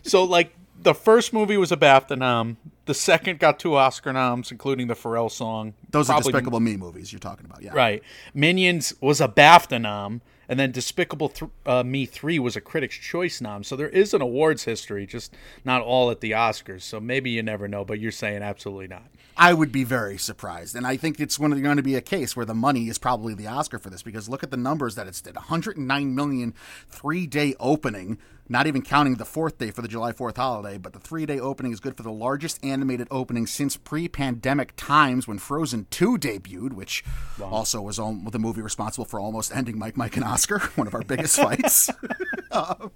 So, like, the first movie was a BAFTA nom. The second got two Oscar noms, including the Pharrell song. Those Probably, are Despicable Me movies you're talking about, yeah. Right. Minions was a BAFTA nom. And then Despicable Th- uh, Me three was a Critics' Choice nom. So there is an awards history, just not all at the Oscars. So maybe you never know, but you're saying absolutely not. I would be very surprised. And I think it's one of, going to be a case where the money is probably the Oscar for this. Because look at the numbers that it's did. one hundred nine million dollars, three-day opening, not even counting the fourth day for the July fourth holiday. But the three-day opening is good for the largest animated opening since pre-pandemic times when Frozen two debuted, which wow. also was the movie responsible for almost ending Mike, Mike, and Oscar. One of our biggest fights. um,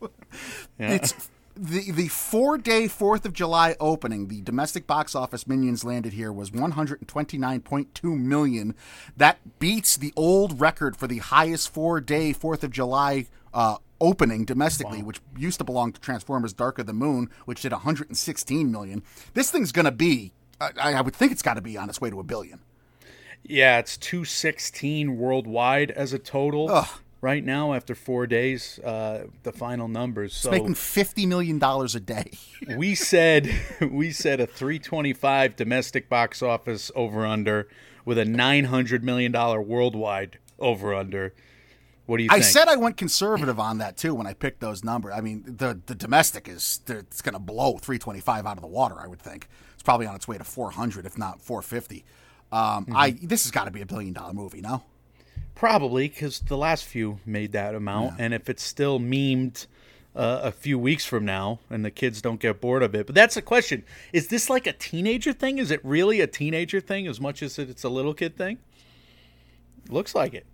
yeah. It's the the four day Fourth of July opening. The domestic box office Minions landed here was one hundred twenty nine point two million. That beats the old record for the highest four day Fourth of July uh, opening domestically, wow. which used to belong to Transformers: Dark of the Moon, which did one hundred and sixteen million. This thing's gonna be. I, I would think it's got to be on its way to a billion. Yeah, it's two sixteen worldwide as a total. Ugh. Right now, after four days, uh, the final numbers. So it's making fifty million dollars a day. we said we said a three twenty-five domestic box office over-under with a nine hundred million dollars worldwide over-under. What do you think? I said I went conservative on that, too, when I picked those numbers. I mean, the, the domestic is it's going to blow three twenty-five out of the water, I would think. It's probably on its way to four hundred, if not four fifty. Um, mm-hmm. I This has got to be a billion-dollar movie, no? Probably, because the last few made that amount, yeah. and if it's still memed uh, a few weeks from now, and the kids don't get bored of it. But that's the question. Is this like a teenager thing? Is it really a teenager thing as much as it's a little kid thing? Looks like it.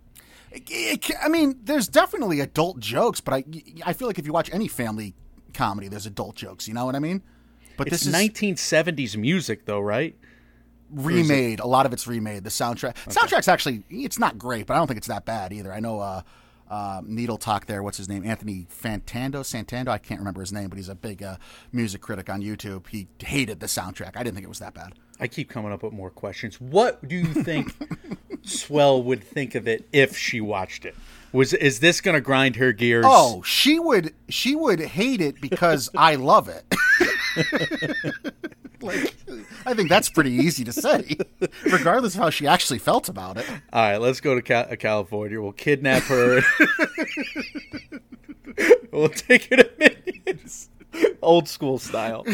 it, it I mean, there's definitely adult jokes, but I, I feel like if you watch any family comedy, there's adult jokes. You know what I mean? But it's this is nineteen seventies music, though, right? Remade. A lot of it's remade. The soundtrack. Okay. Soundtrack's actually, it's not great, but I don't think it's that bad either. I know uh, uh, Needle Talk there, what's his name? Anthony Fantando? Santando? I can't remember his name, but he's a big uh, music critic on YouTube. He hated the soundtrack. I didn't think it was that bad. I keep coming up with more questions. What do you think Swell would think of it if she watched it? Was Is this going to grind her gears? Oh, she would, she would hate it because I love it. Like, I think that's pretty easy to say, regardless of how she actually felt about it. All right, let's go to Ca- California. We'll kidnap her. We'll take her to Minions. Old school style.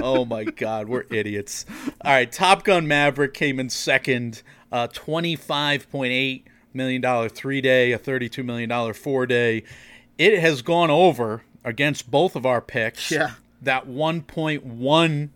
Oh, my God. We're idiots. All right, Top Gun Maverick came in second, uh, twenty-five point eight million dollars three-day, a thirty-two million dollars four-day. It has gone over against both of our picks. Yeah. That one point one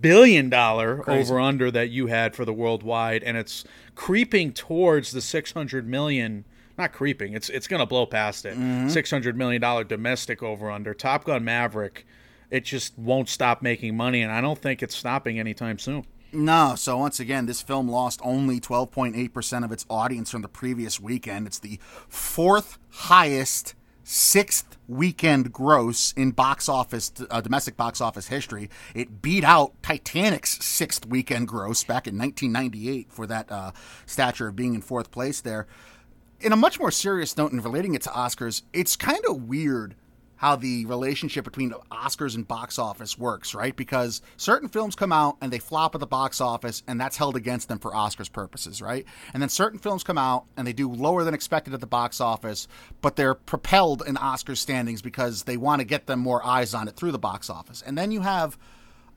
billion dollars over-under that you had for the worldwide, and it's creeping towards the six hundred million dollars. Not creeping. It's it's going to blow past it. Mm-hmm. six hundred million dollars domestic over-under. Top Gun Maverick, it just won't stop making money, and I don't think it's stopping anytime soon. No, so once again, this film lost only twelve point eight percent of its audience from the previous weekend. It's the fourth highest sixth weekend gross in box office, uh, domestic box office history. It beat out Titanic's sixth weekend gross back in nineteen ninety-eight for that uh, stature of being in fourth place there. In a much more serious note and relating it to Oscars, it's kind of weird how the relationship between Oscars and box office works, right? Because certain films come out and they flop at the box office, and that's held against them for Oscars purposes, right? And then certain films come out and they do lower than expected at the box office, but they're propelled in Oscar standings because they want to get them more eyes on it through the box office. And then you have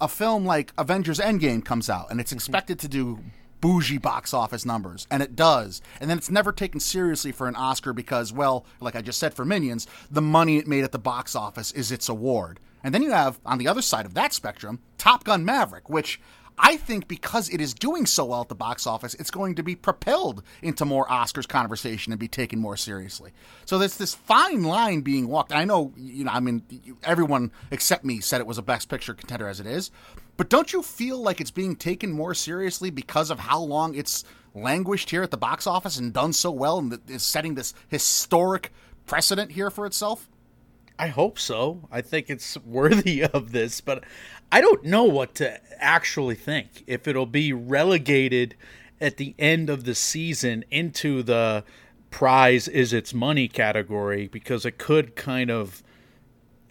a film like Avengers Endgame comes out, and it's expected to do bougie box office numbers, and it does. And then it's never taken seriously for an Oscar because, well, like I just said for Minions, the money it made at the box office is its award. And then you have, on the other side of that spectrum, Top Gun Maverick, which I think because it is doing so well at the box office, it's going to be propelled into more Oscars conversation and be taken more seriously. So there's this fine line being walked. I know, you know, I mean, everyone except me said it was a Best Picture contender as it is. But don't you feel like it's being taken more seriously because of how long it's languished here at the box office and done so well and is setting this historic precedent here for itself? I hope so. I think it's worthy of this, but I don't know what to actually think. If it'll be relegated at the end of the season into the prize is its money category, because it could kind of,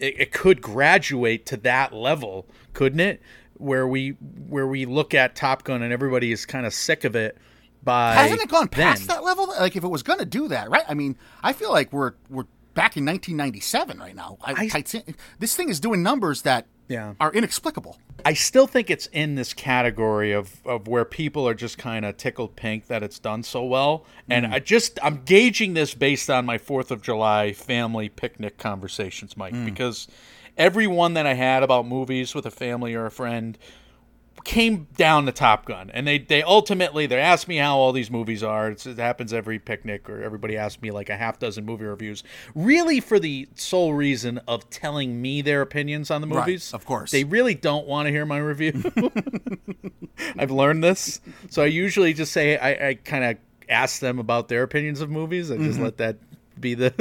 it, it could graduate to that level, couldn't it? Where we where we look at Top Gun and everybody is kind of sick of it. By hasn't it gone past then. That level? Like if it was going to do that, right? I mean, I feel like we're we're. back in nineteen ninety-seven right now. I, I, this thing is doing numbers that yeah. are inexplicable. I still think it's in this category of, of where people are just kind of tickled pink that it's done so well. And mm. I just, I'm gauging this based on my fourth of July family picnic conversations, Mike, mm. because every one that I had about movies with a family or a friend came down to Top Gun. And they, they ultimately, they asked me how all these movies are. It's, it happens every picnic, or everybody asks me like a half dozen movie reviews, really for the sole reason of telling me their opinions on the movies. Right, of course. They really don't want to hear my review. I've learned this. So I usually just say, I, I kind of ask them about their opinions of movies. I just mm-hmm. let that be the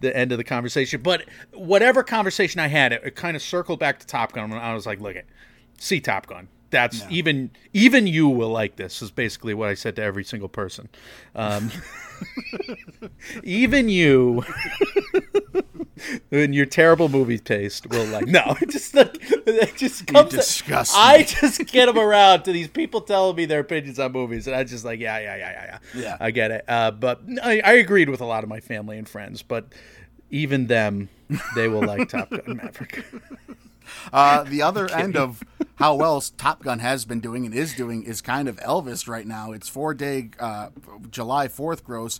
the end of the conversation. But whatever conversation I had, it, it kind of circled back to Top Gun. And I was like, look it, see Top Gun. That's no. even even you will like this is basically what I said to every single person. Um, even you in your terrible movie taste will like. No, it just like, it just comes. You disgust me. I just get them around to these people telling me their opinions on movies, and I just like yeah yeah yeah yeah yeah. I get it. Uh, but I, I agreed with a lot of my family and friends, but even them, they will like Top Gun Maverick. Uh, the other end of how well Top Gun has been doing and is doing is kind of Elvis right now. Its four-day uh, July fourth gross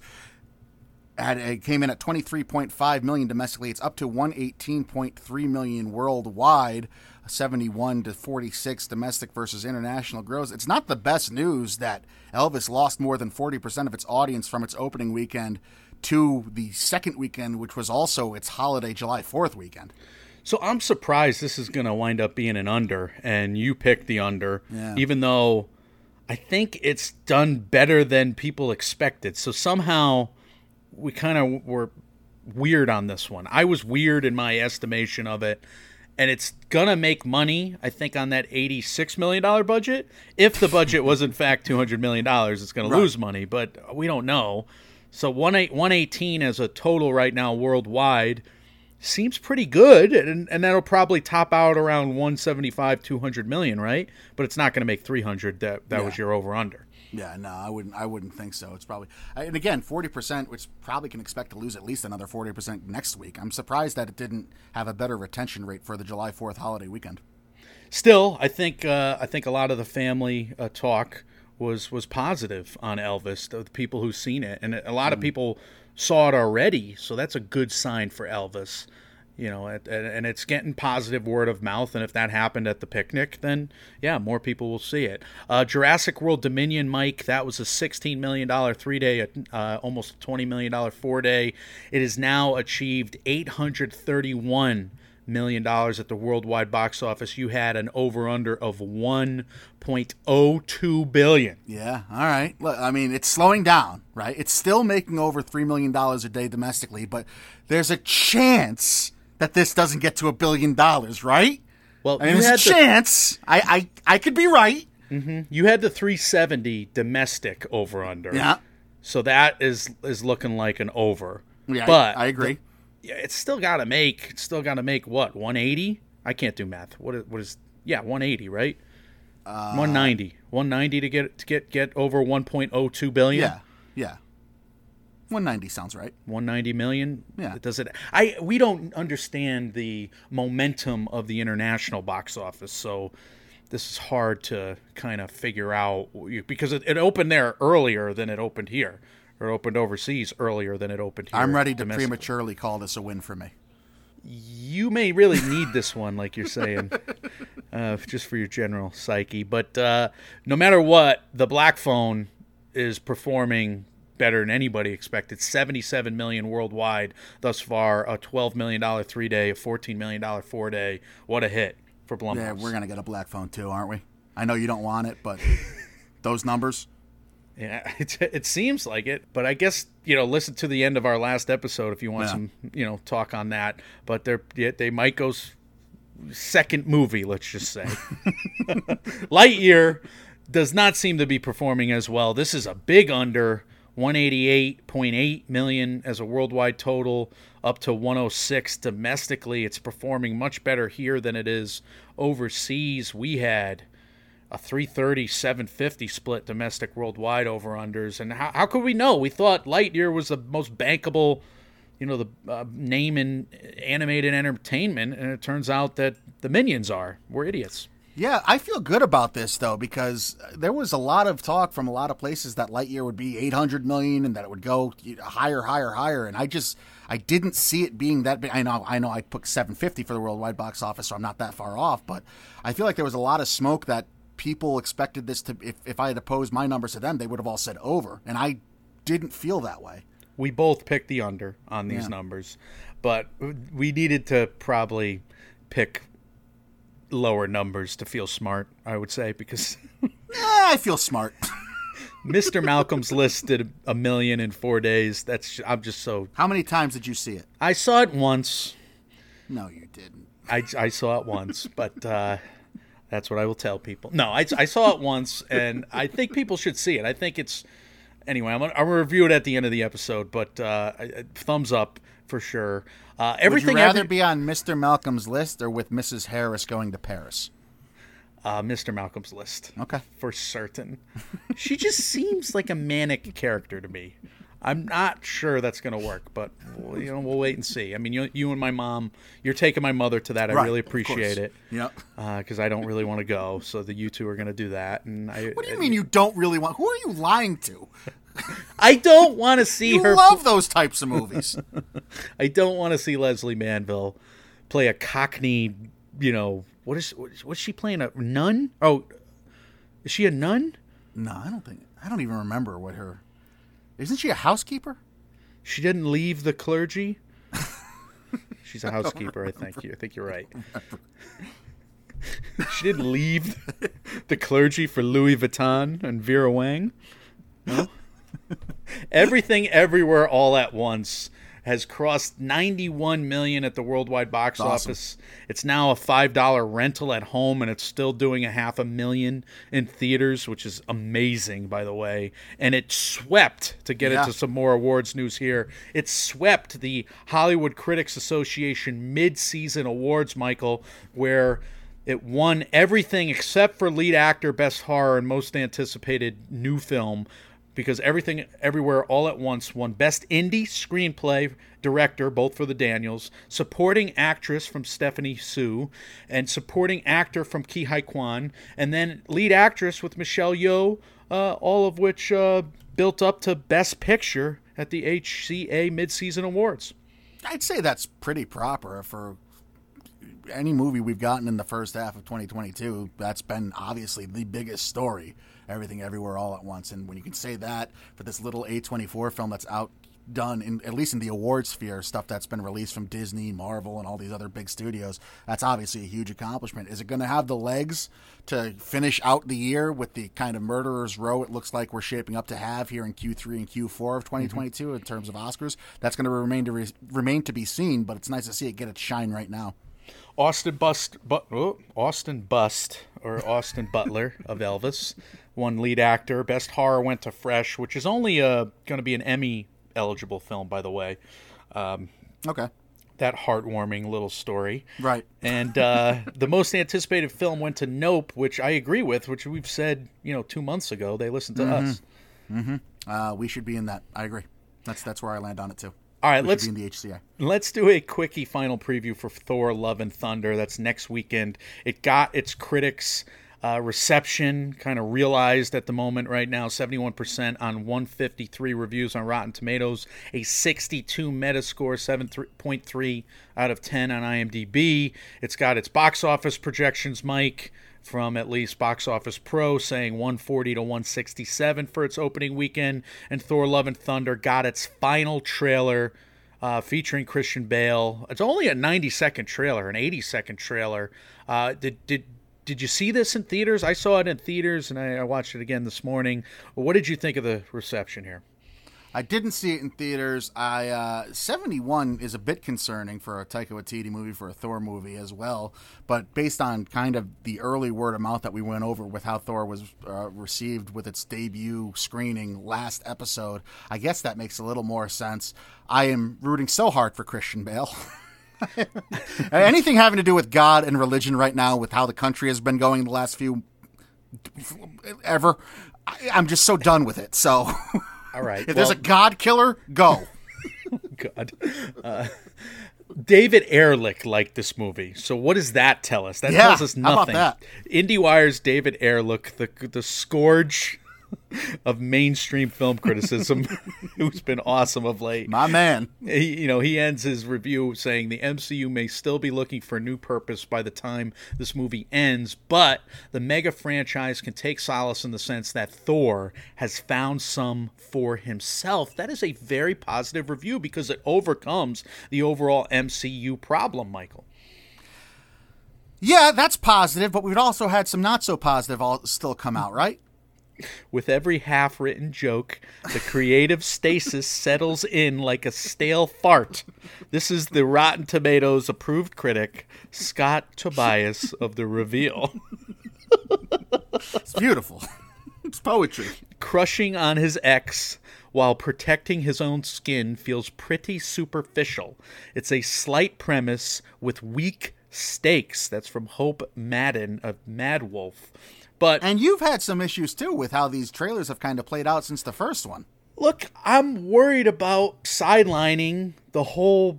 had a, came in at twenty-three point five million dollars domestically. It's up to one hundred eighteen point three million dollars worldwide, seventy-one to forty-six domestic versus international gross. It's not the best news that Elvis lost more than forty percent of its audience from its opening weekend to the second weekend, which was also its holiday July fourth weekend. So I'm surprised this is going to wind up being an under, and you picked the under, yeah. even though I think it's done better than people expected. So somehow we kind of were weird on this one. I was weird in my estimation of it, and it's going to make money, I think, on that eighty-six million dollars budget. If the budget was, in fact, two hundred million dollars, it's going right. to lose money, but we don't know. So one eighteen as a total right now worldwide seems pretty good, and, and that'll probably top out around one seventy-five, two hundred million, right? But it's not going to make three hundred. That that yeah. was your over/under. Yeah, no, I wouldn't. I wouldn't think so. It's probably, and again, forty percent, which probably can expect to lose at least another forty percent next week. I'm surprised that it didn't have a better retention rate for the July fourth holiday weekend. Still, I think uh, I think a lot of the family uh, talk was was positive on Elvis. The people who've seen it, and a lot mm. of people saw it already, so that's a good sign for Elvis, you know, and, and it's getting positive word of mouth, and if that happened at the picnic, then, yeah, more people will see it. Uh, Jurassic World Dominion, Mike, that was a sixteen million dollars three-day, uh, almost twenty million dollars four-day. It has now achieved eight hundred thirty-one million dollars at the worldwide box office. You had an over-under of one point oh two billion dollars. Yeah, all right. Look, I mean, it's slowing down, right? It's still making over three million dollars a day domestically, but there's a chance that this doesn't get to a billion dollars, right? Well, I mean, there's a the- chance. I, I, I could be right. Mm-hmm. You had the three seventy domestic over-under. Yeah. So that is, is looking like an over. Yeah, but I, I agree. The- it's still got to make, it's still got to make what, one eighty? I can't do math. What is, what is yeah, one eighty, right? Uh, one ninety. one ninety to get to get get over one point oh two billion. Yeah. Yeah. one ninety sounds right. one hundred ninety million. Yeah. Does it? I we don't understand the momentum of the international box office, so this is hard to kind of figure out because it, it opened there earlier than it opened here, or it opened overseas earlier than it opened here. I'm ready to prematurely call this a win for me. You may really need this one, like you're saying, uh, just for your general psyche. But uh, no matter what, The Black Phone is performing better than anybody expected. seventy-seven million dollars worldwide thus far, a twelve million dollars three-day, a fourteen million dollars four-day. What a hit for Blumhouse. Yeah, we're going to get a Black Phone too, aren't we? I know you don't want it, but those numbers... Yeah, it, it seems like it, but I guess, you know, listen to the end of our last episode if you want yeah. some, you know, talk on that. But they're they might go second movie, let's just say. Lightyear does not seem to be performing as well. This is a big under, one hundred eighty-eight point eight million as a worldwide total, up to one oh six domestically. It's performing much better here than it is overseas. We had a three thirty, seven fifty split domestic worldwide over unders. And how, how could we know? We thought Lightyear was the most bankable, you know, the uh, name in animated entertainment. And it turns out that the Minions are. We're idiots. Yeah, I feel good about this, though, because there was a lot of talk from a lot of places that Lightyear would be eight hundred million and that it would go higher, higher, higher. And I just, I didn't see it being that big. I know, I know I put seven fifty for the worldwide box office, so I'm not that far off. But I feel like there was a lot of smoke that people expected this to, if, if I had opposed my numbers to them, they would have all said over. And I didn't feel that way. We both picked the under on these yeah. numbers, but we needed to probably pick lower numbers to feel smart, I would say, because eh, I feel smart. Mister Malcolm's List did a million in four days. That's, I'm just so. How many times did you see it? I saw it once. No, you didn't. I, I saw it once, but, uh, that's what I will tell people. No, I, I saw it once, and I think people should see it. I think it's – anyway, I'm going to review it at the end of the episode, but uh, thumbs up for sure. Uh, everything. Would you rather every, be on Mister Malcolm's List or with Missus Harris going to Paris? Uh, Mister Malcolm's List. Okay. For certain. She just seems like a manic character to me. I'm not sure that's going to work, but we'll, you know, we'll wait and see. I mean, you, you and my mom, you're taking my mother to that. I right, really appreciate it. Yep. Because uh, I don't really want to go, so the you two are going to do that. And I, what do you I, mean you don't really want? Who are you lying to? I don't want to see you her. You love those types of movies. I don't want to see Leslie Manville play a Cockney. You know what is what's she playing? A nun? Oh, is she a nun? No, I don't think. I don't even remember what her. Isn't she a housekeeper? She didn't leave the clergy. She's a housekeeper, I, I think. You, I think you're right. She didn't leave the clergy for Louis Vuitton and Vera Wang. No? Everything, Everywhere, All at Once has crossed ninety-one million dollars at the worldwide box That's office. Awesome. It's now a five dollar rental at home, and it's still doing a half a million in theaters, which is amazing, by the way. And it swept, to get yeah. into some more awards news here, it swept the Hollywood Critics Association mid-season awards, Michael, where it won everything except for lead actor, best horror, and most anticipated new film. Because Everything, Everywhere, All at Once won Best Indie Screenplay Director, both for the Daniels, Supporting Actress from Stephanie Hsu, and Supporting Actor from Ki Hai Kwan, and then Lead Actress with Michelle Yeoh, uh, all of which uh, built up to Best Picture at the H C A Midseason Awards. I'd say that's pretty proper for any movie we've gotten in the first half of twenty twenty-two. That's been obviously the biggest story. Everything, Everywhere, All at Once. And when you can say that for this little A twenty-four film that's outdone, in, at least in the award sphere, stuff that's been released from Disney, Marvel, and all these other big studios, that's obviously a huge accomplishment. Is it going to have the legs to finish out the year with the kind of murderer's row it looks like we're shaping up to have here in Q three and Q four of twenty twenty-two mm-hmm. in terms of Oscars? That's going to remain to re- remain to be seen, but it's nice to see it get its shine right now. Austin Bust, Bu- oh, Austin Bust, or Austin Butler of Elvis, won lead actor. Best horror went to Fresh, which is only uh, going to be an Emmy eligible film, by the way. Um, okay. that heartwarming little story. Right. And uh, the most anticipated film went to Nope, which I agree with, which we've said, you know, two months ago. They listened to mm-hmm. us. Mm-hmm. Uh, we should be in that. I agree. That's that's where I land on it, too. All right, we let's, be in the H C A. Let's do a quickie final preview for Thor, Love, and Thunder. That's next weekend. It got its critics' uh, reception kind of realized at the moment right now, seventy-one percent on one hundred fifty-three reviews on Rotten Tomatoes, a sixty-two Metascore, seven point three out of ten on IMDb. It's got its box office projections, Mike, from at least Box Office Pro, saying one forty to one sixty-seven for its opening weekend. And Thor Love and Thunder got its final trailer uh, featuring Christian Bale. It's only a ninety-second trailer, an eighty-second trailer. Uh, did did did you see this in theaters? I saw it in theaters, and I, I watched it again this morning. What did you think of the reception here? I didn't see it in theaters. I uh, seventy-one is a bit concerning for a Taika Waititi movie, for a Thor movie as well. But based on kind of the early word of mouth that we went over with how Thor was uh, received with its debut screening last episode, I guess that makes a little more sense. I am rooting so hard for Christian Bale. Anything having to do with God and religion right now, with how the country has been going the last few ever, I, I'm just so done with it. So... All right. If well, there's a God killer, go. God. Uh, David Ehrlich liked this movie. So what does that tell us? That yeah, tells us nothing. How about that? IndieWire's David Ehrlich, the the scourge of mainstream film criticism, who's been awesome of late. My man. He, you know, he ends his review saying the M C U may still be looking for a new purpose by the time this movie ends, but the mega franchise can take solace in the sense that Thor has found some for himself. That is a very positive review because it overcomes the overall M C U problem, Michael. Yeah, that's positive, but we've also had some not so positive all still come out, right? With every half-written joke, the creative stasis settles in like a stale fart. This is the Rotten Tomatoes approved critic, Scott Tobias of The Reveal. It's beautiful. It's poetry. Crushing on his ex while protecting his own skin feels pretty superficial. It's a slight premise with weak stakes. That's from Hope Madden of Mad Wolf. But, and you've had some issues, too, with how these trailers have kind of played out since the first one. Look, I'm worried about sidelining the whole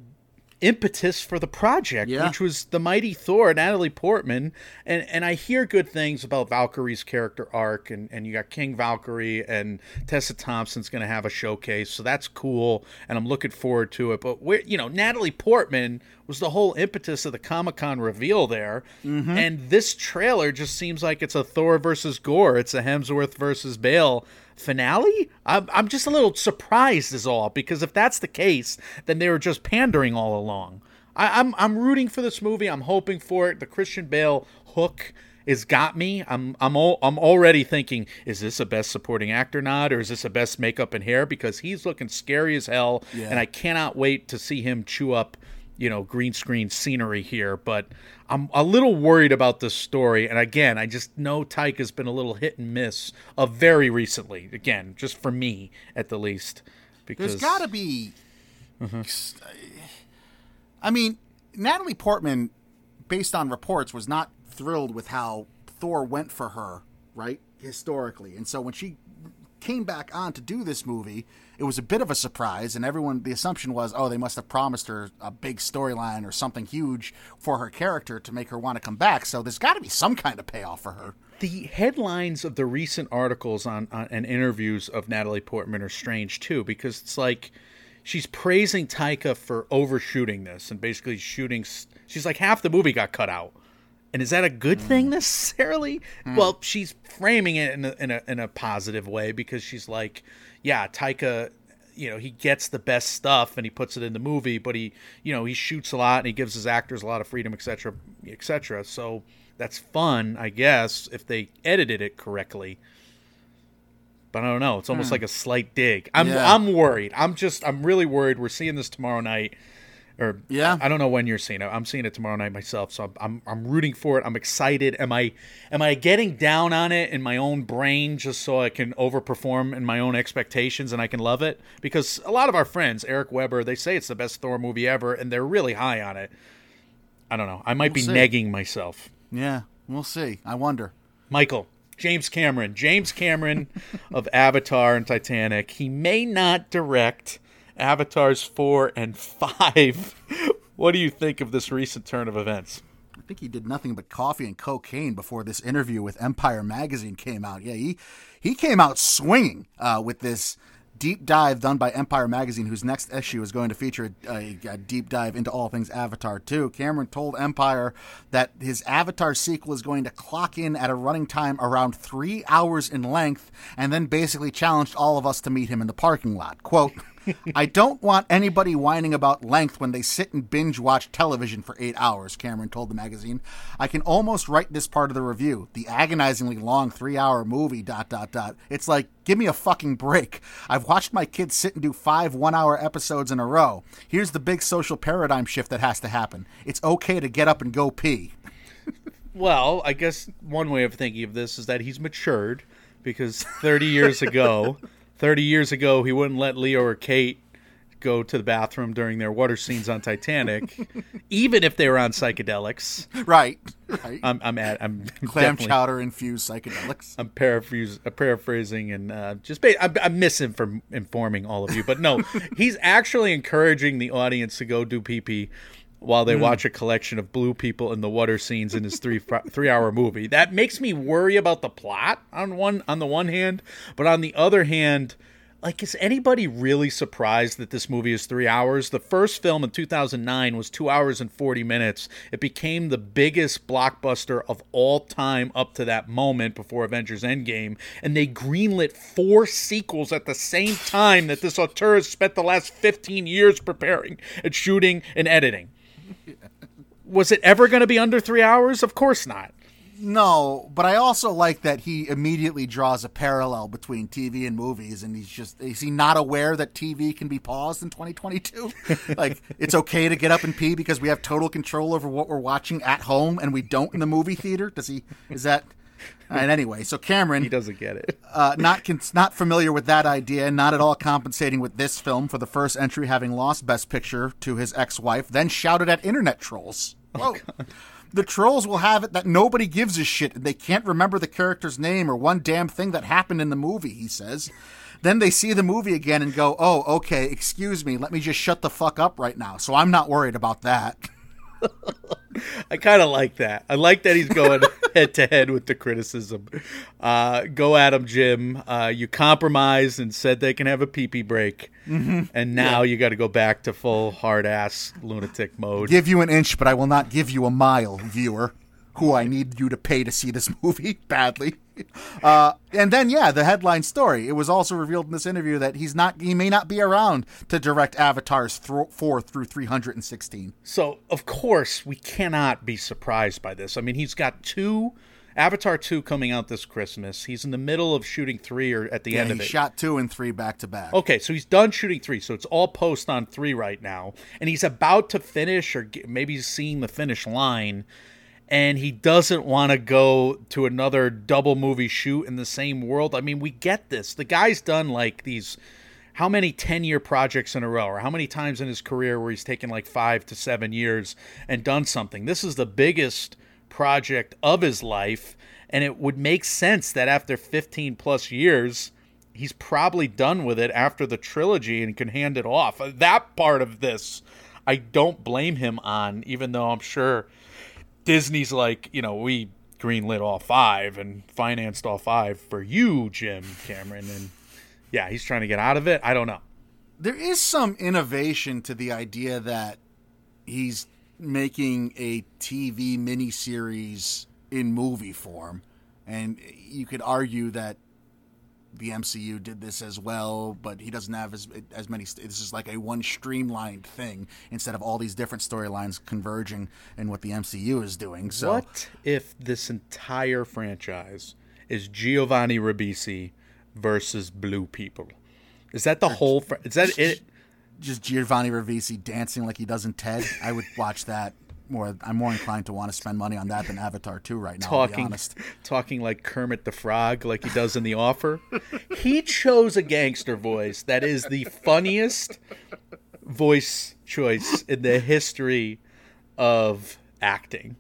impetus for the project, yeah. which was the mighty Thor, Natalie Portman. And and I hear good things about Valkyrie's character arc, and, and you got King Valkyrie, and Tessa Thompson's going to have a showcase, so that's cool, and I'm looking forward to it. But, we're, you know, Natalie Portman was the whole impetus of the Comic-Con reveal there. Mm-hmm. And this trailer just seems like it's a Thor versus Gore. It's a Hemsworth versus Bale finale. I'm, I'm just a little surprised is all, because if that's the case, then they were just pandering all along. I, I'm I'm rooting for this movie. I'm hoping for it. The Christian Bale hook has got me. I'm I'm all, I'm already thinking, is this a Best Supporting Actor nod, or is this a Best Makeup and Hair? Because he's looking scary as hell, yeah. and I cannot wait to see him chew up, you know, green screen scenery here, but I'm a little worried about this story. And again, I just know Tyke has been a little hit and miss of very recently, again, just for me at the least, because there's gotta be, uh-huh. I mean, Natalie Portman, based on reports, was not thrilled with how Thor went for her, right? Historically. And so when she came back on to do this movie, it was a bit of a surprise, and everyone, the assumption was, oh, they must have promised her a big storyline or something huge for her character to make her want to come back. So there's got to be some kind of payoff for her. The headlines of the recent articles on, on and interviews of Natalie Portman are strange too, because it's like she's praising Taika for overshooting this and basically shooting. She's like, half the movie got cut out. And is that a good mm. thing necessarily? Mm. Well, she's framing it in a, in a in a positive way, because she's like, yeah, Taika, you know, he gets the best stuff and he puts it in the movie, but he, you know, he shoots a lot and he gives his actors a lot of freedom, et cetera, et cetera. So that's fun, I guess, if they edited it correctly. But I don't know. It's almost mm. like a slight dig. I'm yeah. I'm worried. I'm just I'm really worried. We're seeing this tomorrow night. Or yeah. I don't know when you're seeing it. I'm seeing it tomorrow night myself, so I'm, I'm I'm rooting for it. I'm excited. Am I am I getting down on it in my own brain just so I can overperform in my own expectations and I can love it? Because a lot of our friends, Eric Weber, they say it's the best Thor movie ever, and they're really high on it. I don't know. I might we'll be see. negging myself. Yeah, we'll see. I wonder. Michael, James Cameron. James Cameron of Avatar and Titanic. He may not direct Avatars four and five. What do you think of this recent turn of events? I think he did nothing but coffee and cocaine before this interview with Empire Magazine came out. Yeah, he, he came out swinging uh, with this deep dive done by Empire Magazine, whose next issue is going to feature a, a deep dive into all things Avatar two. Cameron told Empire that his Avatar sequel is going to clock in at a running time around three hours in length, and then basically challenged all of us to meet him in the parking lot. Quote, "I don't want anybody whining about length when they sit and binge watch television for eight hours, Cameron told the magazine. I can almost write this part of the review. The agonizingly long three-hour movie, dot, dot, dot. It's like, give me a fucking break. I've watched my kids sit and do five one-hour episodes in a row. Here's the big social paradigm shift that has to happen. It's okay to get up and go pee." Well, I guess one way of thinking of this is that he's matured, because thirty years ago... thirty years ago, he wouldn't let Leo or Kate go to the bathroom during their water scenes on Titanic, even if they were on psychedelics. Right, right. I'm, I'm at, I'm clam chowder infused psychedelics. I'm paraphrase, uh, paraphrasing and uh, just I'm, I'm misinforming all of you, but no, he's actually encouraging the audience to go do pee pee while they mm. watch a collection of blue people in the water scenes in his three three hour movie. That makes me worry about the plot on one on the one hand, but on the other hand, like, is anybody really surprised that this movie is three hours? The first film in two thousand nine was two hours and forty minutes. It became the biggest blockbuster of all time up to that moment before Avengers Endgame, and they greenlit four sequels at the same time that this auteur has spent the last fifteen years preparing and shooting and editing. Was it ever going to be under three hours? Of course not. No, but I also like that he immediately draws a parallel between T V and movies, and he's just, is he not aware that T V can be paused in twenty twenty-two? Like, it's okay to get up and pee because we have total control over what we're watching at home and we don't in the movie theater? Does he, is that... And anyway, so Cameron, he doesn't get it. uh, not con- not familiar with that idea, not at all compensating with this film for the first entry having lost Best Picture to his ex-wife, then shouted at internet trolls. Whoa. Oh, the trolls will have it that nobody gives a shit and they can't remember the character's name or one damn thing that happened in the movie, he says. Then they see the movie again and go, oh, okay, excuse me, let me just shut the fuck up right now, so I'm not worried about that. I kind of like that. I like that he's going head to head with the criticism. Uh, go at him, Jim. Uh, you compromised and said they can have a pee-pee break. Mm-hmm. And now yeah. you got to go back to full hard-ass lunatic mode. Give you an inch, but I will not give you a mile, viewer, who I need you to pay to see this movie badly. Uh, and then, yeah, the headline story. It was also revealed in this interview that he's not, he may not be around to direct Avatars th- four through three hundred sixteen. So, of course, we cannot be surprised by this. I mean, he's got two, Avatar two coming out this Christmas. He's in the middle of shooting three or at the yeah, end of it. He shot two and three back to back. Okay, so he's done shooting three. So it's all post on three right now. And he's about to finish, or get, maybe he's seeing the finish line. And he doesn't want to go to another double movie shoot in the same world. I mean, we get this. The guy's done like these, how many ten-year projects in a row, or how many times in his career where he's taken like five to seven years and done something. This is the biggest project of his life, and it would make sense that after fifteen-plus years, he's probably done with it after the trilogy and can hand it off. That part of this, I don't blame him on, even though I'm sure Disney's like, you know, we greenlit all five and financed all five for you, Jim Cameron. And yeah, he's trying to get out of it. I don't know. There is some innovation to the idea that he's making a T V miniseries in movie form. And you could argue that the M C U did this as well, but he doesn't have as as many. This is like a one streamlined thing instead of all these different storylines converging in what the M C U is doing. So, what if this entire franchise is Giovanni Ribisi versus Blue People? Is that the whole? Fr- is that it? just Giovanni Ribisi dancing like he does in Ted, I would watch that more. I'm more inclined to want to spend money on that than Avatar two right now, talking, to be honest. Talking like Kermit the Frog, like he does in The Offer. He chose a gangster voice that is the funniest voice choice in the history of acting.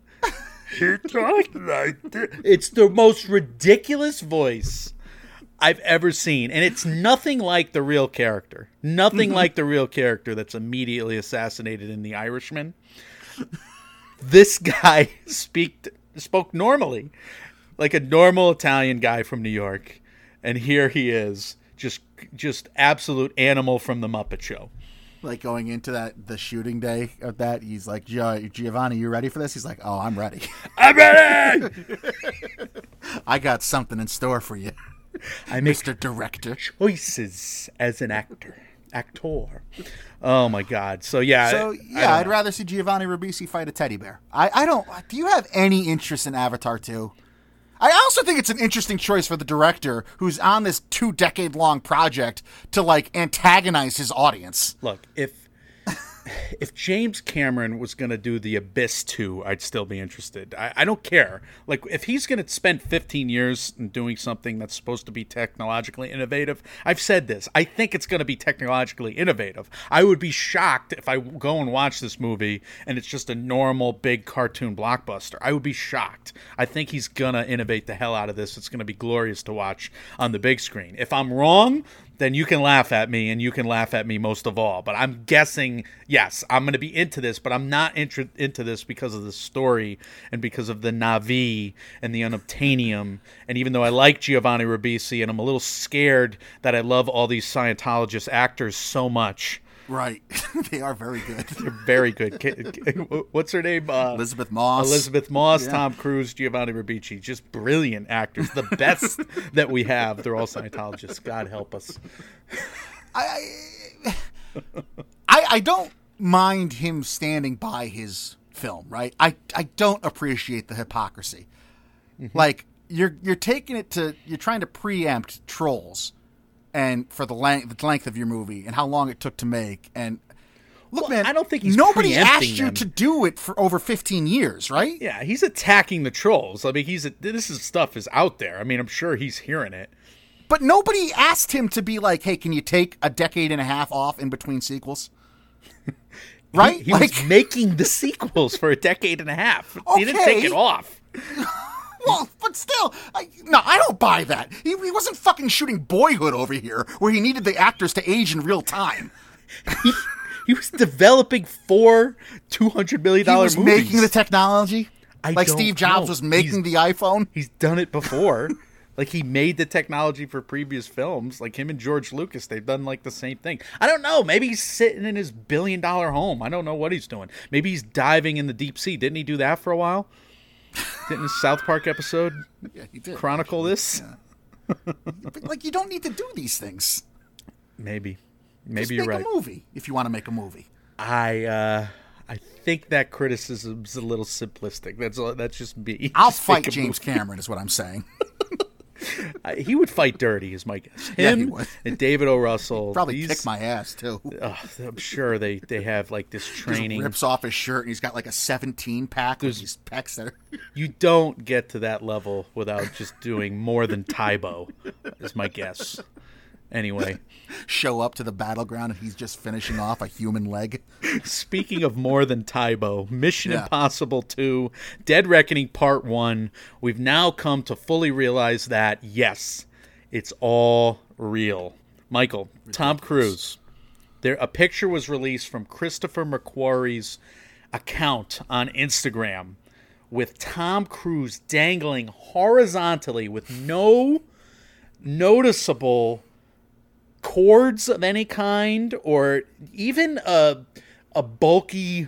He talked like this. It's the most ridiculous voice I've ever seen, and it's nothing like the real character. Nothing like the real character that's immediately assassinated in The Irishman. This guy speak, spoke normally, like a normal Italian guy from New York, and here he is, just just absolute animal from the Muppet Show. Like going into that the shooting day of that, he's like, Giovanni, you ready for this? He's like, oh, I'm ready. I'm ready. I got something in store for you. I make Mister Director choices as an actor. Actor. Oh my God. So yeah. So yeah, I'd know. rather see Giovanni Ribisi fight a teddy bear. I, I don't. Do you have any interest in Avatar two? I also think it's an interesting choice for the director who's on this two decade long project to like antagonize his audience. Look, if if James Cameron was going to do The Abyss two, I'd still be interested. I, I don't care. Like if he's going to spend fifteen years doing something that's supposed to be technologically innovative, I've said this. I think it's going to be technologically innovative. I would be shocked if I go and watch this movie and it's just a normal big cartoon blockbuster. I would be shocked. I think he's going to innovate the hell out of this. It's going to be glorious to watch on the big screen. If I'm wrong, then you can laugh at me, and you can laugh at me most of all. But I'm guessing, yes, I'm going to be into this, but I'm not intru- into this because of the story and because of the Na'vi and the unobtainium. And even though I like Giovanni Ribisi, and I'm a little scared that I love all these Scientologist actors so much. Right. They are very good. They're very good. What's her name? Uh, Elizabeth Moss. Elizabeth Moss, yeah. Tom Cruise, Giovanni Ribisi. Just brilliant actors. The best that we have. They're all Scientologists. God help us. I, I I don't mind him standing by his film, right? I, I don't appreciate the hypocrisy. Mm-hmm. Like, you're you're taking it to, you're trying to preempt trolls. And for the length, the length of your movie and how long it took to make. And look, well, man, I don't think he's nobody asked you them. to do it for over fifteen years, right? Yeah, he's attacking the trolls. I mean, he's a, this is stuff is out there. I mean, I'm sure he's hearing it. But nobody asked him to be like, hey, can you take a decade and a half off in between sequels? Right? He, he like... was making the sequels for a decade and a half. Okay. He didn't take it off. Well, but still, I, no, I don't buy that. He, he wasn't fucking shooting Boyhood over here, where he needed the actors to age in real time. he, he was developing four two hundred million dollars movies. He was movies. making the technology. I like Steve Jobs know. was making he's, the iPhone. He's done it before. Like, he made the technology for previous films. Like, him and George Lucas, they've done, like, the same thing. I don't know. Maybe he's sitting in his billion dollar home. I don't know what he's doing. Maybe he's diving in the deep sea. Didn't he do that for a while? Didn't the South Park episode yeah, he did, chronicle actually. this? Yeah. But, like, you don't need to do these things. Maybe. Maybe Just you're make right. make a movie if you want to make a movie. I, uh... I think that criticism's a little simplistic. That's that's just me. I'll just fight James movie. Cameron is what I'm saying. I, he would fight dirty is my guess. Him yeah, he would. And David O. Russell. He'd probably these, kick my ass, too. Oh, I'm sure they, they have, like, this training. He rips off his shirt, and he's got, like, a seventeen pack with these pecs that are... You don't get to that level without just doing more than Tybo is my guess. Anyway, show up to the battleground and he's just finishing off a human leg. Speaking of more than Tybo, Mission yeah. Impossible two, Dead Reckoning Part one. We've now come to fully realize that, yes, it's all real. Michael, Ridiculous. Tom Cruise, there a picture was released from Christopher McQuarrie's account on Instagram with Tom Cruise dangling horizontally with no noticeable cords of any kind, or even a a bulky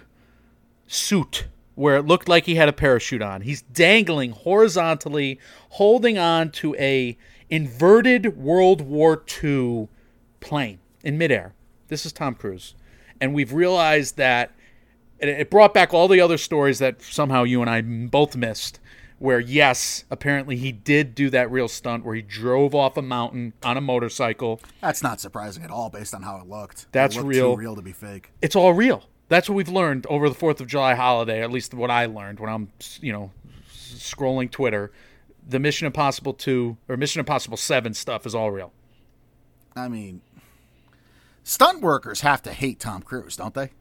suit where it looked like he had a parachute on. He's dangling horizontally, holding on to a inverted World War Two plane in midair. This is Tom Cruise. And we've realized that it brought back all the other stories that somehow you and I both missed, where, yes, apparently he did do that real stunt where he drove off a mountain on a motorcycle. That's not surprising at all based on how it looked. That's it looked real. Too real to be fake. It's all real. That's what we've learned over the fourth of July holiday, at least what I learned when I'm, you know, scrolling Twitter. The Mission Impossible two or Mission Impossible seven stuff is all real. I mean, stunt workers have to hate Tom Cruise, don't they?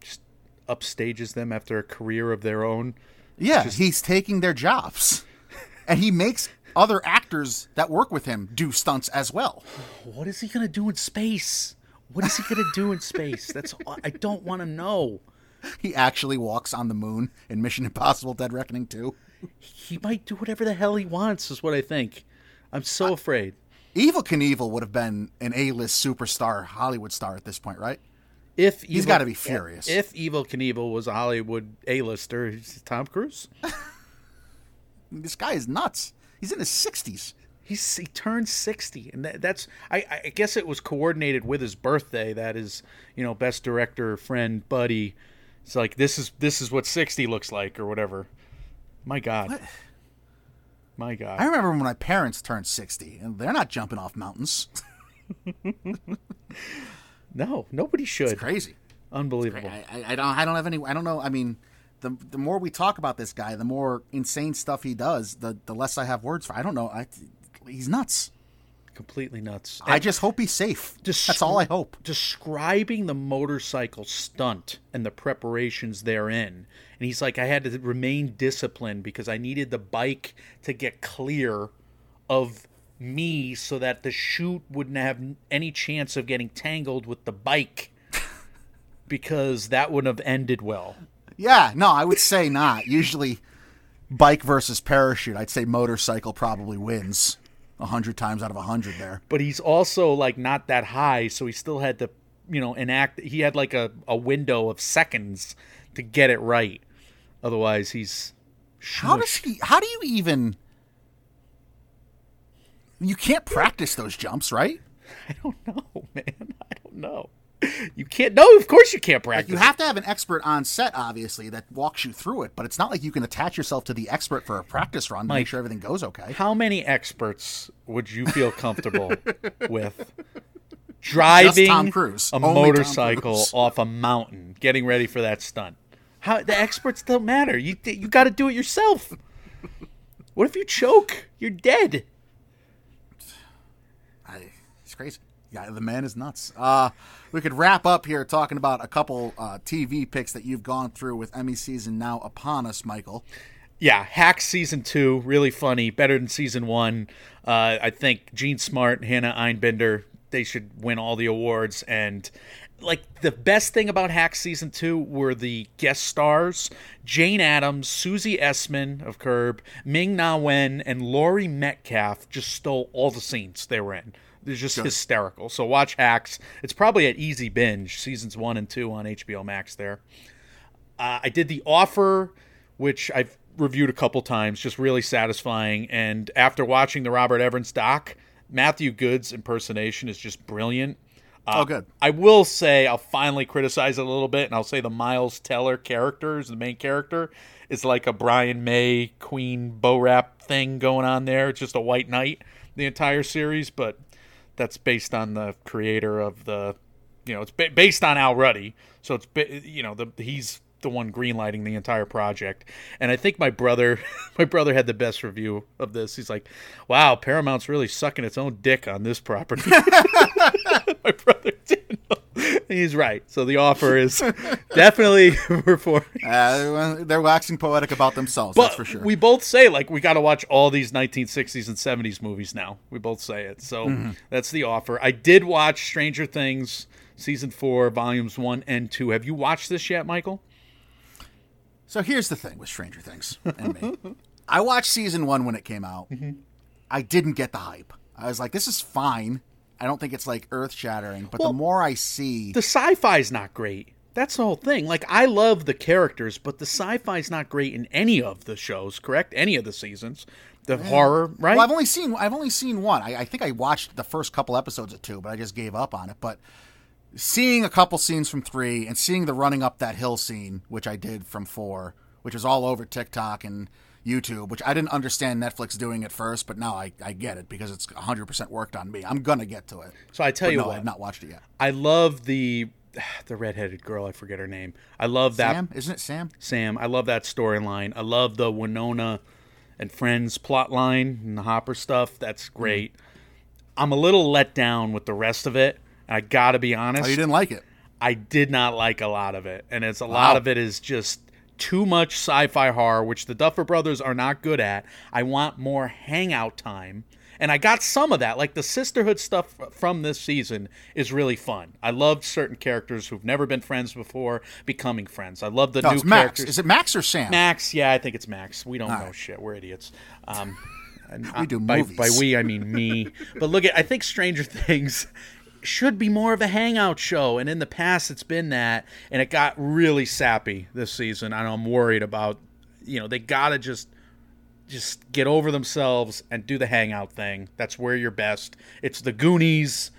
Just upstages them after a career of their own. Yeah, just... he's taking their jobs. And he makes other actors that work with him do stunts as well. What is he going to do in space? What is he going to do in space? That's I don't want to know. He actually walks on the moon in Mission Impossible Dead Reckoning two. He might do whatever the hell he wants is what I think. I'm so I, afraid. Evel Knievel would have been an A-list superstar, Hollywood star at this point, right? If Evel, He's got to be furious. If Evel Knievel was a Hollywood A-lister, he's Tom Cruise. This guy is nuts. He's in his sixties. He's, he turned sixty, and that, that's, I, I guess it was coordinated with his birthday. That is, you know, best director, friend, buddy. It's like, this is this is what sixty looks like or whatever. My God. What? My God. I remember when my parents turned sixty, and they're not jumping off mountains. No, nobody should. It's crazy. Unbelievable. It's crazy. I, I don't I don't have any, I don't know, I mean... The the more we talk about this guy, the more insane stuff he does, the, the less I have words for. I don't know. I, he's nuts. Completely nuts. And I just hope he's safe. Des- That's all I hope. Describing the motorcycle stunt and the preparations therein. And he's like, I had to remain disciplined because I needed the bike to get clear of me so that the chute wouldn't have any chance of getting tangled with the bike because that wouldn't have ended well. Yeah, no, I would say not. Usually, bike versus parachute, I'd say motorcycle probably wins one hundred times out of one hundred there. But he's also, like, not that high, so he still had to, you know, enact. He had, like, a, a window of seconds to get it right. Otherwise, he's... How does he... How do you even... You can't practice those jumps, right? I don't know, man. I don't know. You can't. No, of course you can't practice. Like you have to have an expert on set, obviously, that walks you through it. But it's not like you can attach yourself to the expert for a practice run to Mike, make sure everything goes okay. How many experts would you feel comfortable with driving Tom Cruise. a Only motorcycle Cruise. off a mountain, getting ready for that stunt? How the experts don't matter. You you got to do it yourself. What if you choke? You're dead. I, it's crazy. Yeah, the man is nuts. Uh, we could wrap up here talking about a couple uh, T V picks that you've gone through with Emmy season now upon us, Michael. Yeah, Hacks season two, really funny, better than season one. Uh, I think Jean Smart and Hannah Einbinder, they should win all the awards. And like the best thing about Hacks season two were the guest stars: Jane Addams, Susie Essman of Curb, Ming-Na Wen, and Laurie Metcalf just stole all the scenes they were in. They're just Good. hysterical. So watch Hacks. It's probably an easy binge, seasons one and two on H B O Max there. Uh, I did The Offer, which I've reviewed a couple times, just really satisfying. And after watching the Robert Evans doc, Matthew Good's impersonation is just brilliant. Uh, oh, good. I will say I'll finally criticize it a little bit, and I'll say the Miles Teller character is the main character. It's like a Brian May, Queen, Bo-Rap thing going on there. It's just a white knight the entire series, but... That's based on the creator of the, you know, it's ba- based on Al Ruddy. So it's, ba- you know, the, he's the one greenlighting the entire project. And I think my brother, my brother had the best review of this. He's like, wow, Paramount's really sucking its own dick on this property. My brother did. He's right. So The Offer is definitely performing. Uh, they're waxing poetic about themselves, but that's for sure. We both say, like, we got to watch all these nineteen sixties and seventies movies now. We both say it. So mm-hmm. That's The Offer. I did watch Stranger Things Season four, Volumes one and two. Have you watched this yet, Michael? So here's the thing with Stranger Things and me. I watched Season one when it came out. Mm-hmm. I didn't get the hype. I was like, this is fine. I don't think it's, like, earth-shattering, but well, the more I see... The sci-fi's not great. That's the whole thing. Like, I love the characters, but the sci-fi's not great in any of the shows, correct? Any of the seasons. The yeah. horror, right? Well, I've only seen I've only seen one. I, I think I watched the first couple episodes of two, but I just gave up on it. But seeing a couple scenes from three and seeing the running up that hill scene, which I did from four, which was all over TikTok and... YouTube, which I didn't understand Netflix doing at first, but now I, I get it because it's one hundred percent worked on me. I'm going to get to it. So I tell but you no, what. I've not watched it yet. I love the the redheaded girl. I forget her name. I love that. Sam? Isn't it Sam? Sam. I love that storyline. I love the Winona and Friends plotline and the Hopper stuff. That's great. Mm. I'm a little let down with the rest of it. I got to be honest. Oh, you didn't like it? I did not like a lot of it. And it's a wow. lot of it is just too much sci-fi horror, which the Duffer Brothers are not good at. I want more hangout time. And I got some of that. Like the sisterhood stuff from this season is really fun. I loved certain characters who've never been friends before becoming friends. I love the no, new it's Max. Characters. Is it Max or Sam? Max. Yeah, I think it's Max. We don't All know right. shit. We're idiots. Um, and we do by, movies. By we, I mean me. But look at, I think Stranger Things should be more of a hangout show, and in the past it's been that, and it got really sappy this season. I know I'm worried about, you know, they gotta just just get over themselves and do the hangout thing. That's where you're best. It's the Goonies,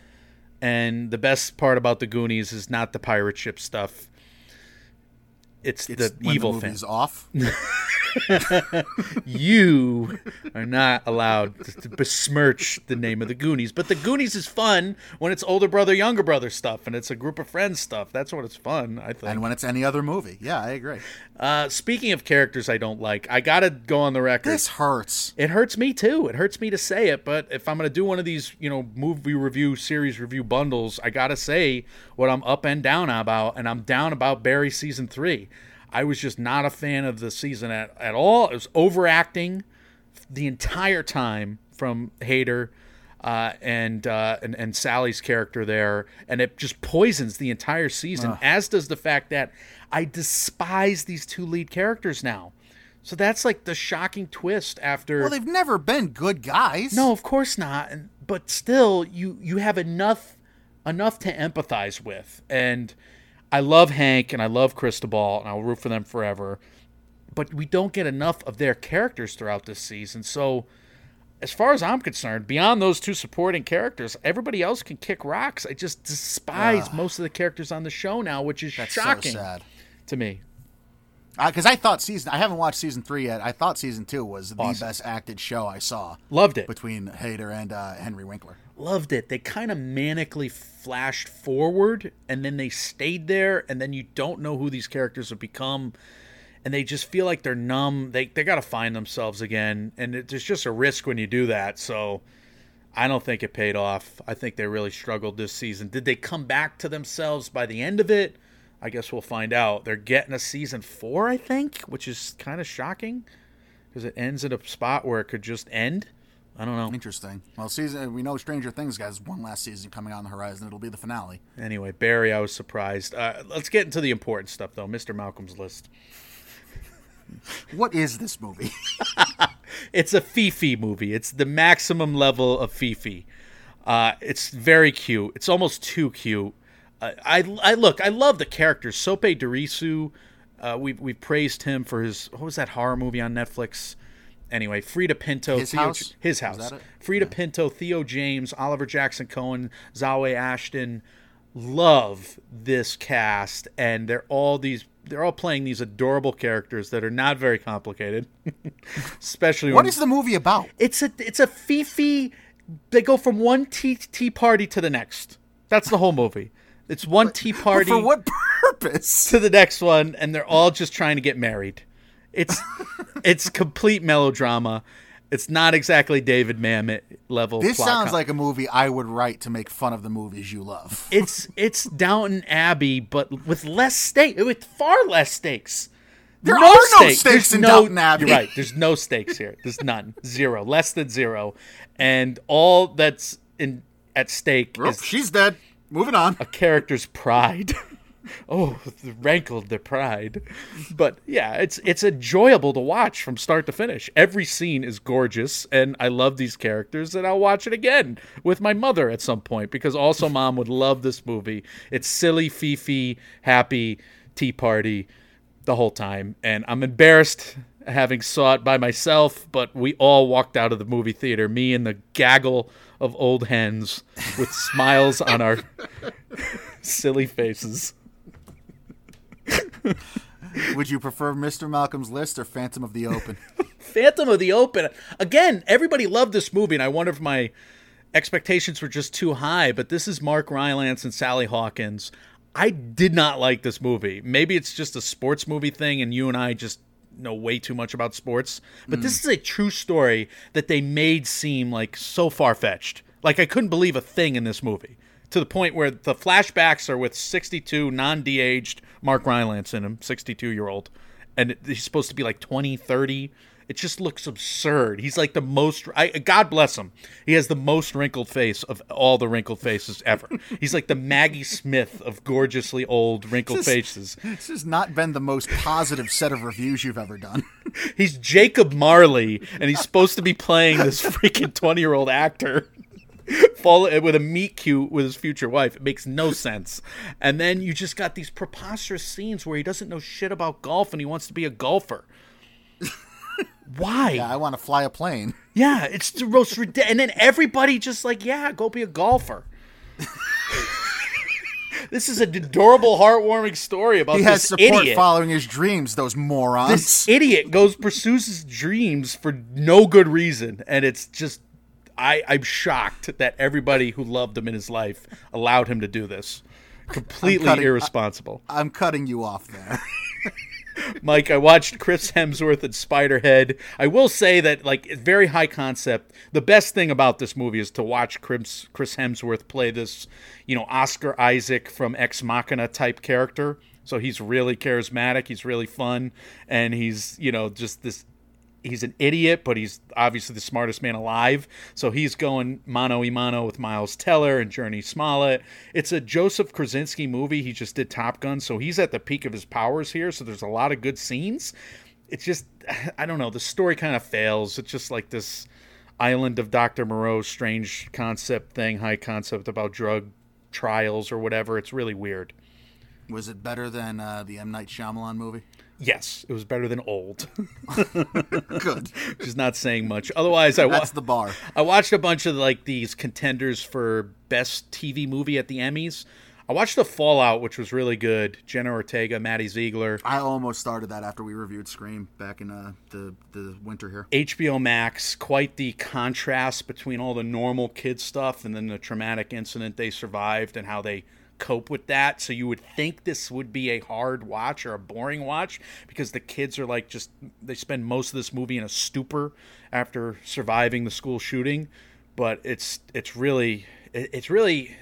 and the best part about the Goonies is not the pirate ship stuff. It's, it's the evil the thing. Off. You are not allowed to besmirch the name of the Goonies. But the Goonies is fun when it's older brother, younger brother stuff, and it's a group of friends stuff. That's when it's fun, I think. And when it's any other movie. Yeah, I agree. Uh, speaking of characters I don't like, I got to go on the record. This hurts. It hurts me, too. It hurts me to say it, but if I'm going to do one of these, you know, movie review, series review bundles, I got to say what I'm up and down about, and I'm down about Barry Season three. I was just not a fan of the season at, at all. It was overacting the entire time from Hader uh, and, uh, and and Sally's character there, and it just poisons the entire season, Ugh. as does the fact that I despise these two lead characters now. So that's like the shocking twist after... Well, they've never been good guys. No, of course not. But still, you, you have enough enough to empathize with, and... I love Hank and I love Cristobal and I'll root for them forever, but we don't get enough of their characters throughout this season. So as far as I'm concerned, beyond those two supporting characters, everybody else can kick rocks. I just despise uh, most of the characters on the show now, which is that's shocking so sad. To me. Because uh, I thought season, I haven't watched season three yet. I thought season two was awesome. The best acted show I saw. Loved it. Between Hader and uh, Henry Winkler. Loved it. They kind of manically flashed forward, and then they stayed there, and then you don't know who these characters have become, and they just feel like they're numb. They they got to find themselves again, and it, there's just a risk when you do that. So I don't think it paid off. I think they really struggled this season. Did they come back to themselves by the end of it? I guess we'll find out. They're getting a season four, I think, which is kind of shocking because it ends at a spot where it could just end. I don't know. Interesting. Well, season we know Stranger Things, guys, one last season coming on the horizon. It'll be the finale. Anyway, Barry, I was surprised. Uh, let's get into the important stuff, though. Mister Malcolm's List. What is this movie? It's a Fifi movie. It's the maximum level of Fifi. Uh, it's very cute. It's almost too cute. Uh, I, I look, I love the characters. Sope Derisu, uh, we we praised him for his, what was that horror movie on Netflix? Anyway, Frida Pinto. His Theo, house? His house. Frida yeah. Pinto, Theo James, Oliver Jackson Cohen, Zawe Ashton. Love this cast, and they're all these, they're all playing these adorable characters that are not very complicated. Especially What when, is the movie about? It's a, it's a Fifi, they go from one tea, tea party to the next. That's the whole movie. It's one tea party. But for what purpose? To the next one, and they're all just trying to get married. It's it's complete melodrama. It's not exactly David Mamet level. This plot sounds com- like a movie I would write to make fun of the movies you love. It's it's Downton Abbey, but with less stake, with far less stakes. There no are stakes. no stakes There's in no, Downton Abbey. You're right. There's no stakes here. There's none. Zero. Less than zero. And all that's in at stake. Oop, is she's dead. Moving on. A character's pride. Oh, rankled the pride. But yeah, it's it's enjoyable to watch from start to finish. Every scene is gorgeous, and I love these characters, and I'll watch it again with my mother at some point, because also Mom would love this movie. It's silly, Fifi, happy, tea party the whole time, and I'm embarrassed having saw it by myself, but we all walked out of the movie theater, me and the gaggle of old hens with smiles on our silly faces. Would you prefer Mister Malcolm's List or Phantom of the Open? Phantom of the Open. Again, everybody loved this movie, and I wonder if my expectations were just too high, but this is Mark Rylance and Sally Hawkins. I did not like this movie. Maybe it's just a sports movie thing, and you and I just know way too much about sports. But mm. this is a true story that they made seem like so far-fetched. Like, I couldn't believe a thing in this movie, to the point where the flashbacks are with sixty-two non-de-aged Mark Rylance in him, sixty-two-year-old. And he's supposed to be like twenty, thirty. It just looks absurd. He's like the most, I, God bless him, he has the most wrinkled face of all the wrinkled faces ever. He's like the Maggie Smith of gorgeously old wrinkled this, faces. This has not been the most positive set of reviews you've ever done. He's Jacob Marley, and he's supposed to be playing this freaking twenty-year-old actor. Follow with a meet cute with his future wife. It makes no sense. And then you just got these preposterous scenes where he doesn't know shit about golf and he wants to be a golfer. Why? Yeah, I want to fly a plane. Yeah, it's the most ridiculous. And then everybody just like, yeah, go be a golfer. This is an adorable, heartwarming story about this idiot. He has support idiot. following his dreams, those morons. This idiot goes pursues his dreams for no good reason, and it's just I, I'm shocked that everybody who loved him in his life allowed him to do this. Completely I'm cutting, irresponsible. I, I'm cutting you off there. Mike, I watched Chris Hemsworth and Spiderhead. I will say that, like, very high concept. The best thing about this movie is to watch Chris, Chris Hemsworth play this, you know, Oscar Isaac from Ex Machina type character. So he's really charismatic. He's really fun. And he's, you know, just this... He's an idiot, but he's obviously the smartest man alive. So he's going mano a mano with Miles Teller and Journey Smollett. It's a Joseph Krasinski movie. He just did Top Gun, so he's at the peak of his powers here. So there's a lot of good scenes. It's just, I don't know, the story kind of fails. It's just like this Island of Doctor Moreau strange concept thing, high concept about drug trials or whatever. It's really weird. Was it better than uh, the M. Night Shyamalan movie? Yes, it was better than Old. Good. Which is not saying much. Otherwise, I wa- that's the bar. I watched a bunch of like these contenders for best T V movie at the Emmys. I watched The Fallout, which was really good. Jenna Ortega, Maddie Ziegler. I almost started that after we reviewed Scream back in uh, the, the winter here. H B O Max, quite the contrast between all the normal kid stuff and then the traumatic incident they survived and how they cope with that. So you would think this would be a hard watch or a boring watch because the kids are like just they spend most of this movie in a stupor after surviving the school shooting. But it's it's really it's really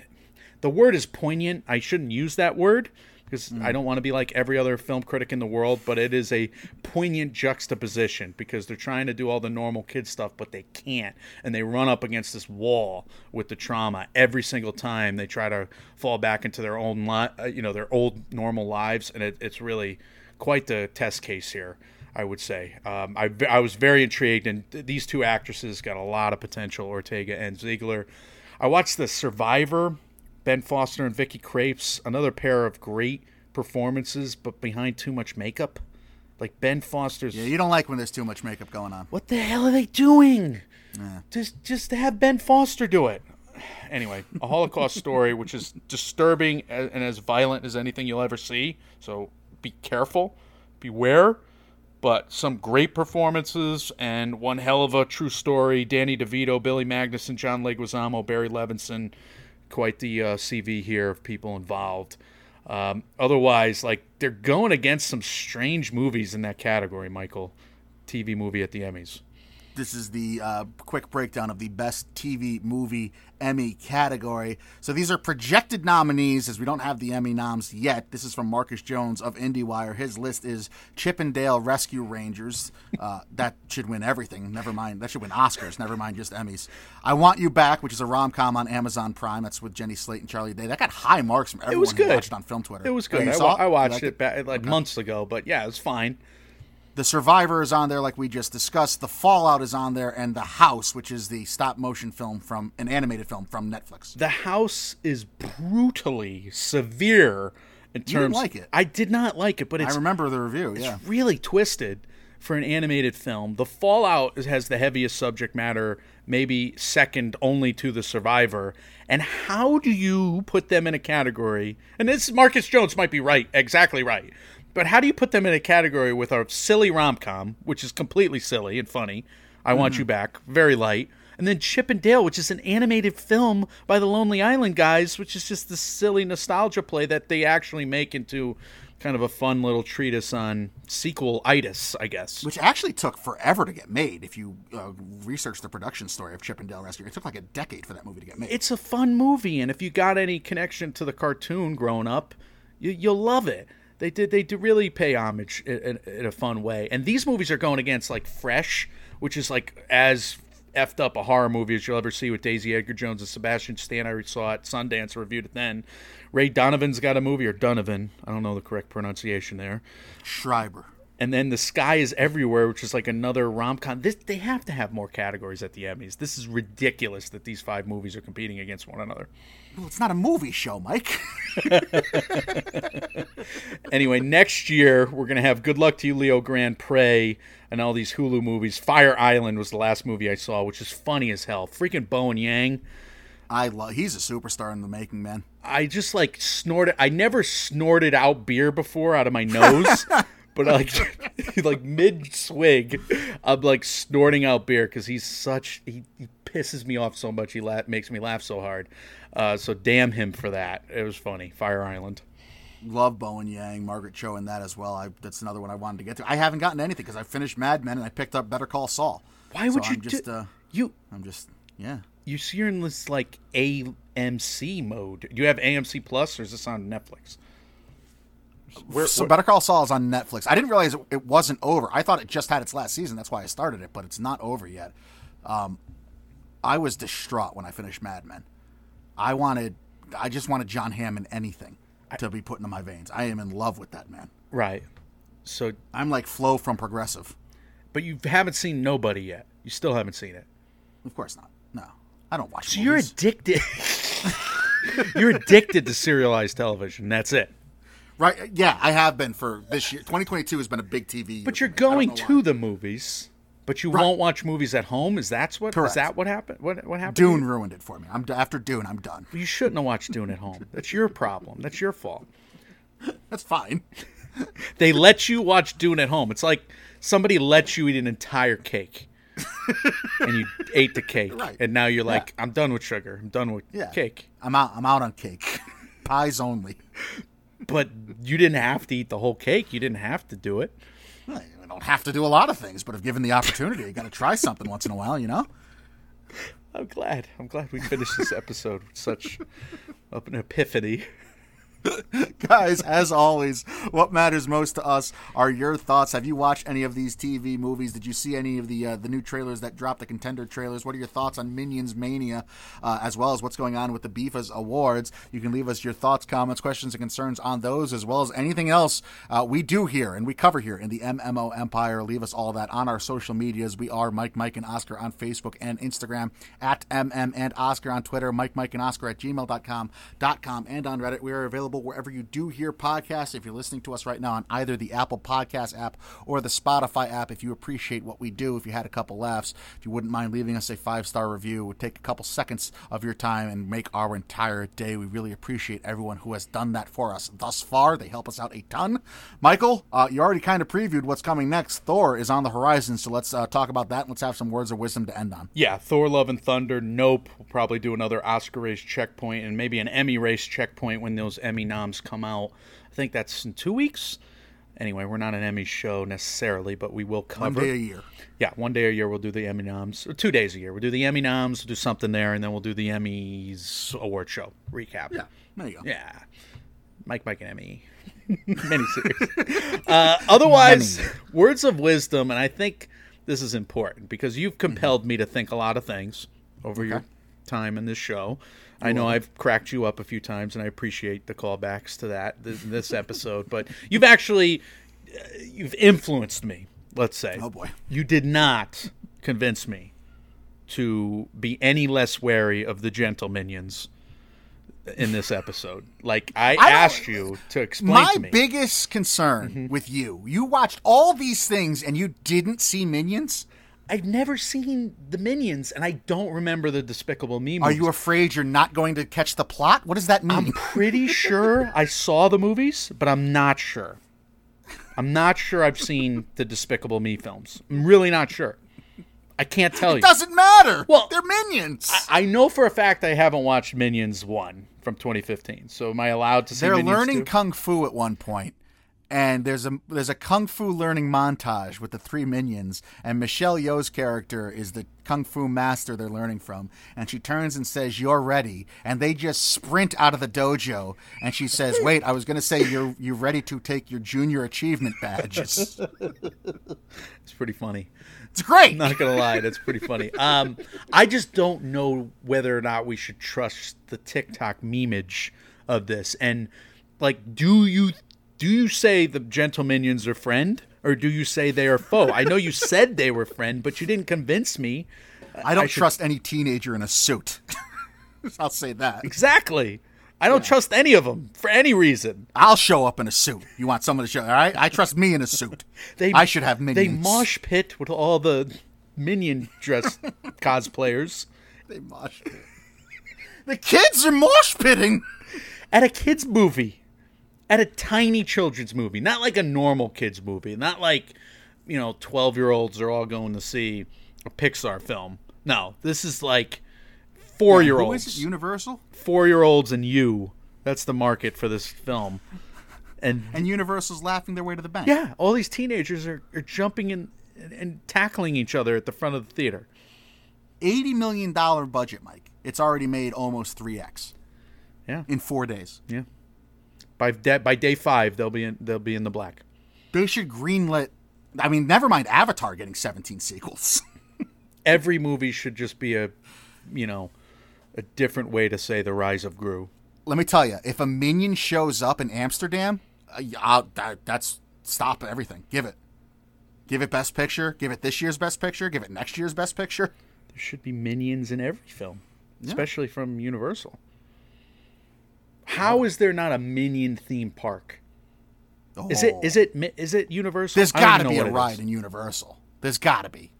the word is poignant. I shouldn't use that word because mm. I don't want to be like every other film critic in the world, but it is a poignant juxtaposition because they're trying to do all the normal kid stuff, but they can't. And they run up against this wall with the trauma every single time they try to fall back into their own, li- you know, their old normal lives. And it, it's really quite the test case here, I would say. Um, I, I was very intrigued, and th- these two actresses got a lot of potential, Ortega and Ziegler. I watched The Survivor. Ben Foster and Vicky Krieps, another pair of great performances, but behind too much makeup. Like Ben Foster's. Yeah, you don't like when there's too much makeup going on. What the hell are they doing? Yeah. Just, just have Ben Foster do it. Anyway, a Holocaust story, which is disturbing and as violent as anything you'll ever see. So be careful, beware. But some great performances and one hell of a true story. Danny DeVito, Billy Magnussen, John Leguizamo, Barry Levinson. Quite the uh, C V here of people involved. Um, otherwise, like they're going against some strange movies in that category, Michael. T V movie at the Emmys. This is the uh, quick breakdown of the best T V movie Emmy category. So these are projected nominees, as we don't have the Emmy noms yet. This is from Marcus Jones of IndieWire. His list is Chip and Dale Rescue Rangers. Uh, that should win everything. Never mind. That should win Oscars. Never mind just Emmys. I Want You Back, which is a rom-com on Amazon Prime. That's with Jenny Slate and Charlie Day. That got high marks from everyone it was good. who watched it on Film Twitter. It was good. I, wa- it? I watched it, it back, like okay. months ago, but yeah, it was fine. The Survivor is on there, like we just discussed. The Fallout is on there, and The House, which is the stop-motion film from an animated film from Netflix. The House is brutally severe in terms. You didn't like it? I did not like it, but it's I remember the review. Yeah, it's really twisted for an animated film. The Fallout has the heaviest subject matter, maybe second only to The Survivor. And how do you put them in a category? And this Marcus Jones might be right, exactly right. But how do you put them in a category with our silly rom-com, which is completely silly and funny, I mm-hmm. Want You Back, very light, and then Chip and Dale, which is an animated film by the Lonely Island guys, which is just this silly nostalgia play that they actually make into kind of a fun little treatise on sequel-itis, I guess. Which actually took forever to get made. If you uh, research the production story of Chip and Dale Rescue, it took like a decade for that movie to get made. It's a fun movie, and if you got any connection to the cartoon growing up, you, you'll love it. They did. They do really pay homage in, in, in a fun way. And these movies are going against like Fresh, which is like as effed up a horror movie as you'll ever see with Daisy Edgar Jones and Sebastian Stan. I saw it. Sundance reviewed it then. Ray Donovan's got a movie, or Donovan. I don't know the correct pronunciation there. Schreiber. And then The Sky is Everywhere, which is like another rom-com. This, they have to have more categories at the Emmys. This is ridiculous that these five movies are competing against one another. Well, it's not a movie show, Mike. Anyway, next year, we're going to have Good Luck to You, Leo Grand Prix, and all these Hulu movies. Fire Island was the last movie I saw, which is funny as hell. Freaking Bowen Yang. I love. He's a superstar in the making, man. I just, like, snorted. I never snorted out beer before out of my nose. But like, like mid swig, I'm like snorting out beer because he's such he, he pisses me off so much. He la- makes me laugh so hard. Uh, so damn him for that. It was funny. Fire Island. Love Bowen Yang, Margaret Cho, and that as well. I, that's another one I wanted to get to. I haven't gotten anything because I finished Mad Men and I picked up Better Call Saul. Why would so you I'm just do- uh, you? I'm just yeah. You see, you're in this like A M C mode. Do you have A M C Plus or is this on Netflix? Where, so Better Call Saul is on Netflix. I didn't realize it, it wasn't over. I thought it just had its last season. That's why I started it, but it's not over yet. Um, I was distraught when I finished Mad Men. I wanted, I just wanted John Hamm in anything to be put into my veins. I am in love with that man. Right. So I'm like Flo from Progressive. But you haven't seen Nobody yet. You still haven't seen it. Of course not. No, I don't watch. So movies. You're addicted. You're addicted to serialized television. That's it. Right, yeah, I have been for this year. twenty twenty-two has been a big T V year. But you're going to the movies, but you right. won't watch movies at home. Is that what? Correct. Is that what happened? What what happened? Dune ruined it for me. I'm after Dune, I'm done. But you shouldn't have watched Dune at home. That's your problem. That's your fault. That's fine. They let you watch Dune at home. It's like somebody let you eat an entire cake, and you ate the cake, right. And now you're like, yeah. I'm done with sugar. I'm done with yeah. cake. I'm out. I'm out on cake. Pies only. But you didn't have to eat the whole cake. You didn't have to do it. Well, you don't have to do a lot of things, but if given the opportunity, you got to try something once in a while, you know? I'm glad. I'm glad we finished this episode with such an epiphany. Guys, as always, what matters most to us are your thoughts. Have you watched any of these T V movies? Did you see any of the uh, the new trailers that dropped, the contender trailers? What are your thoughts on Minions Mania, uh, as well as what's going on with the B I F A Awards? You can leave us your thoughts, comments, questions, and concerns on those, as well as anything else uh, we do here and we cover here in the M M O Empire. Leave us all that on our social medias. We are Mike, Mike, and Oscar on Facebook and Instagram, at M M and Oscar on Twitter, Mike, Mike, and Oscar at gmail dot com, .com, and on Reddit. We are available wherever you do hear podcasts. If you're listening to us right now on either the Apple Podcast app or the Spotify app, if you appreciate what we do, if you had a couple laughs, if you wouldn't mind leaving us a five-star review, it would take a couple seconds of your time and make our entire day. We really appreciate everyone who has done that for us thus far. They help us out a ton. Michael, uh, you already kind of previewed what's coming next. Thor is on the horizon, so let's uh, talk about that and let's have some words of wisdom to end on. Yeah, Thor, Love and Thunder, nope. We'll probably do another Oscar race checkpoint and maybe an Emmy race checkpoint when those Emmy noms come out. I think that's in two weeks. Anyway, we're not an Emmy show necessarily, but we will cover. One day a year. Yeah, one day a year we'll do the Emmy noms. Or two days a year. We'll do the Emmy noms, we'll do something there, and then we'll do the Emmys award show recap. Yeah, there you go. Yeah. Mike, Mike, and Emmy. Miniseries. uh, otherwise, Emmy. Words of wisdom, and I think this is important because you've compelled mm-hmm. me to think a lot of things over okay. your time in this show. I know I've cracked you up a few times, and I appreciate the callbacks to that this, this episode. But you've actually uh, you've influenced me, let's say. Oh, boy. You did not convince me to be any less wary of the gentle minions in this episode. Like, I, I asked you to explain my to me. My biggest concern mm-hmm. with you, you watched all these things, and you didn't see Minions? I've never seen the Minions, and I don't remember the Despicable Me movies. Are you afraid you're not going to catch the plot? What does that mean? I'm pretty sure I saw the movies, but I'm not sure. I'm not sure I've seen the Despicable Me films. I'm really not sure. I can't tell you. It doesn't matter. Well, they're Minions. I, I know for a fact I haven't watched Minions one from twenty fifteen. So am I allowed to see Minions two? They're learning kung fu at one point. And there's a there's a kung fu learning montage with the three minions, and Michelle Yeoh's character is the kung fu master they're learning from, and she turns and says, "You're ready," and they just sprint out of the dojo, and she says, "Wait, I was going to say you're you're ready to take your junior achievement badges." It's pretty funny. It's great. I'm not going to lie, that's pretty funny. Um, I just don't know whether or not we should trust the TikTok memeage of this, and like, do you? Do you say the gentle minions are friend, or do you say they are foe? I know you said they were friend, but you didn't convince me. I don't I should... trust any teenager in a suit. I'll say that. Exactly. I don't yeah. trust any of them for any reason. I'll show up in a suit. You want someone to show up, all right? I trust me in a suit. they, I should have minions. They mosh pit with all the minion dress cosplayers. They mosh pit. The kids are mosh pitting. At a kid's movie. At a tiny children's movie, not like a normal kids movie, not like, you know, twelve-year-olds are all going to see a Pixar film. No, this is like four-year-olds. Who is it, Universal? Four-year-olds and you. That's the market for this film. And and Universal's laughing their way to the bank. Yeah, all these teenagers are, are jumping in and, and tackling each other at the front of the theater. eighty million dollars budget, Mike. It's already made almost three X. Yeah. In four days. Yeah. By, de- by day five, they'll be in they'll be in the black. They should greenlit. I mean, never mind Avatar getting seventeen sequels. Every movie should just be a, you know, a different way to say the rise of Gru. Let me tell you, if a minion shows up in Amsterdam, I'll, that, that's stop everything. Give it, give it Best Picture. Give it this year's Best Picture. Give it next year's Best Picture. There should be minions in every film, yeah. especially from Universal. How is there not a Minion theme park? Oh. Is it is it is it Universal? There's got to be a ride in Universal. There's got to be.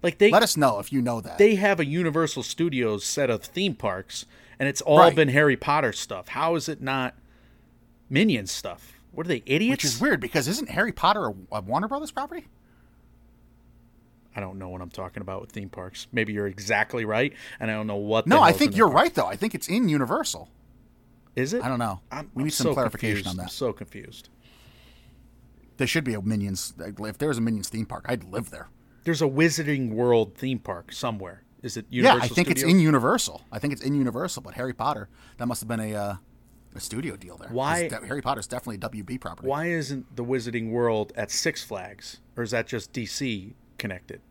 Like they let us know if you know that they have a Universal Studios set of theme parks, and it's all right. been Harry Potter stuff. How is it not Minion stuff? What are they, idiots? Which is weird because isn't Harry Potter a, a Warner Brothers property? I don't know what I'm talking about with theme parks. Maybe you're exactly right, and I don't know what. No, I think you're right though. I think it's in Universal. Is it? I don't know. I'm, we need I'm some so clarification confused. on that. I'm so confused. There should be a Minions. If there was a Minions theme park, I'd live there. There's a Wizarding World theme park somewhere. Is it Universal? Yeah, I think Studios? It's in Universal. I think it's in Universal, but Harry Potter, that must have been a uh, a studio deal there. Why? Harry Potter's definitely a W B property. Why isn't the Wizarding World at Six Flags? Or is that just D C connected?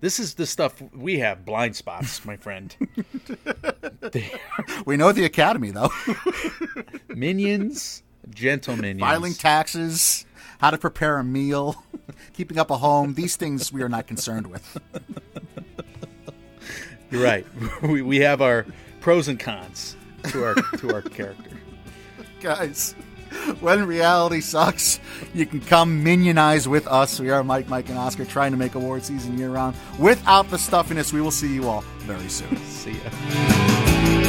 This is the stuff we have, blind spots, my friend. We know the Academy, though. Minions, gentle minions. Filing taxes, how to prepare a meal, keeping up a home. These things we are not concerned with. You're right. We, we have our pros and cons to our to our character. Guys, when reality sucks, you can come minionize with us. We are Mike, Mike, and Oscar, trying to make award season year round without the stuffiness. We will see you all very soon. See ya.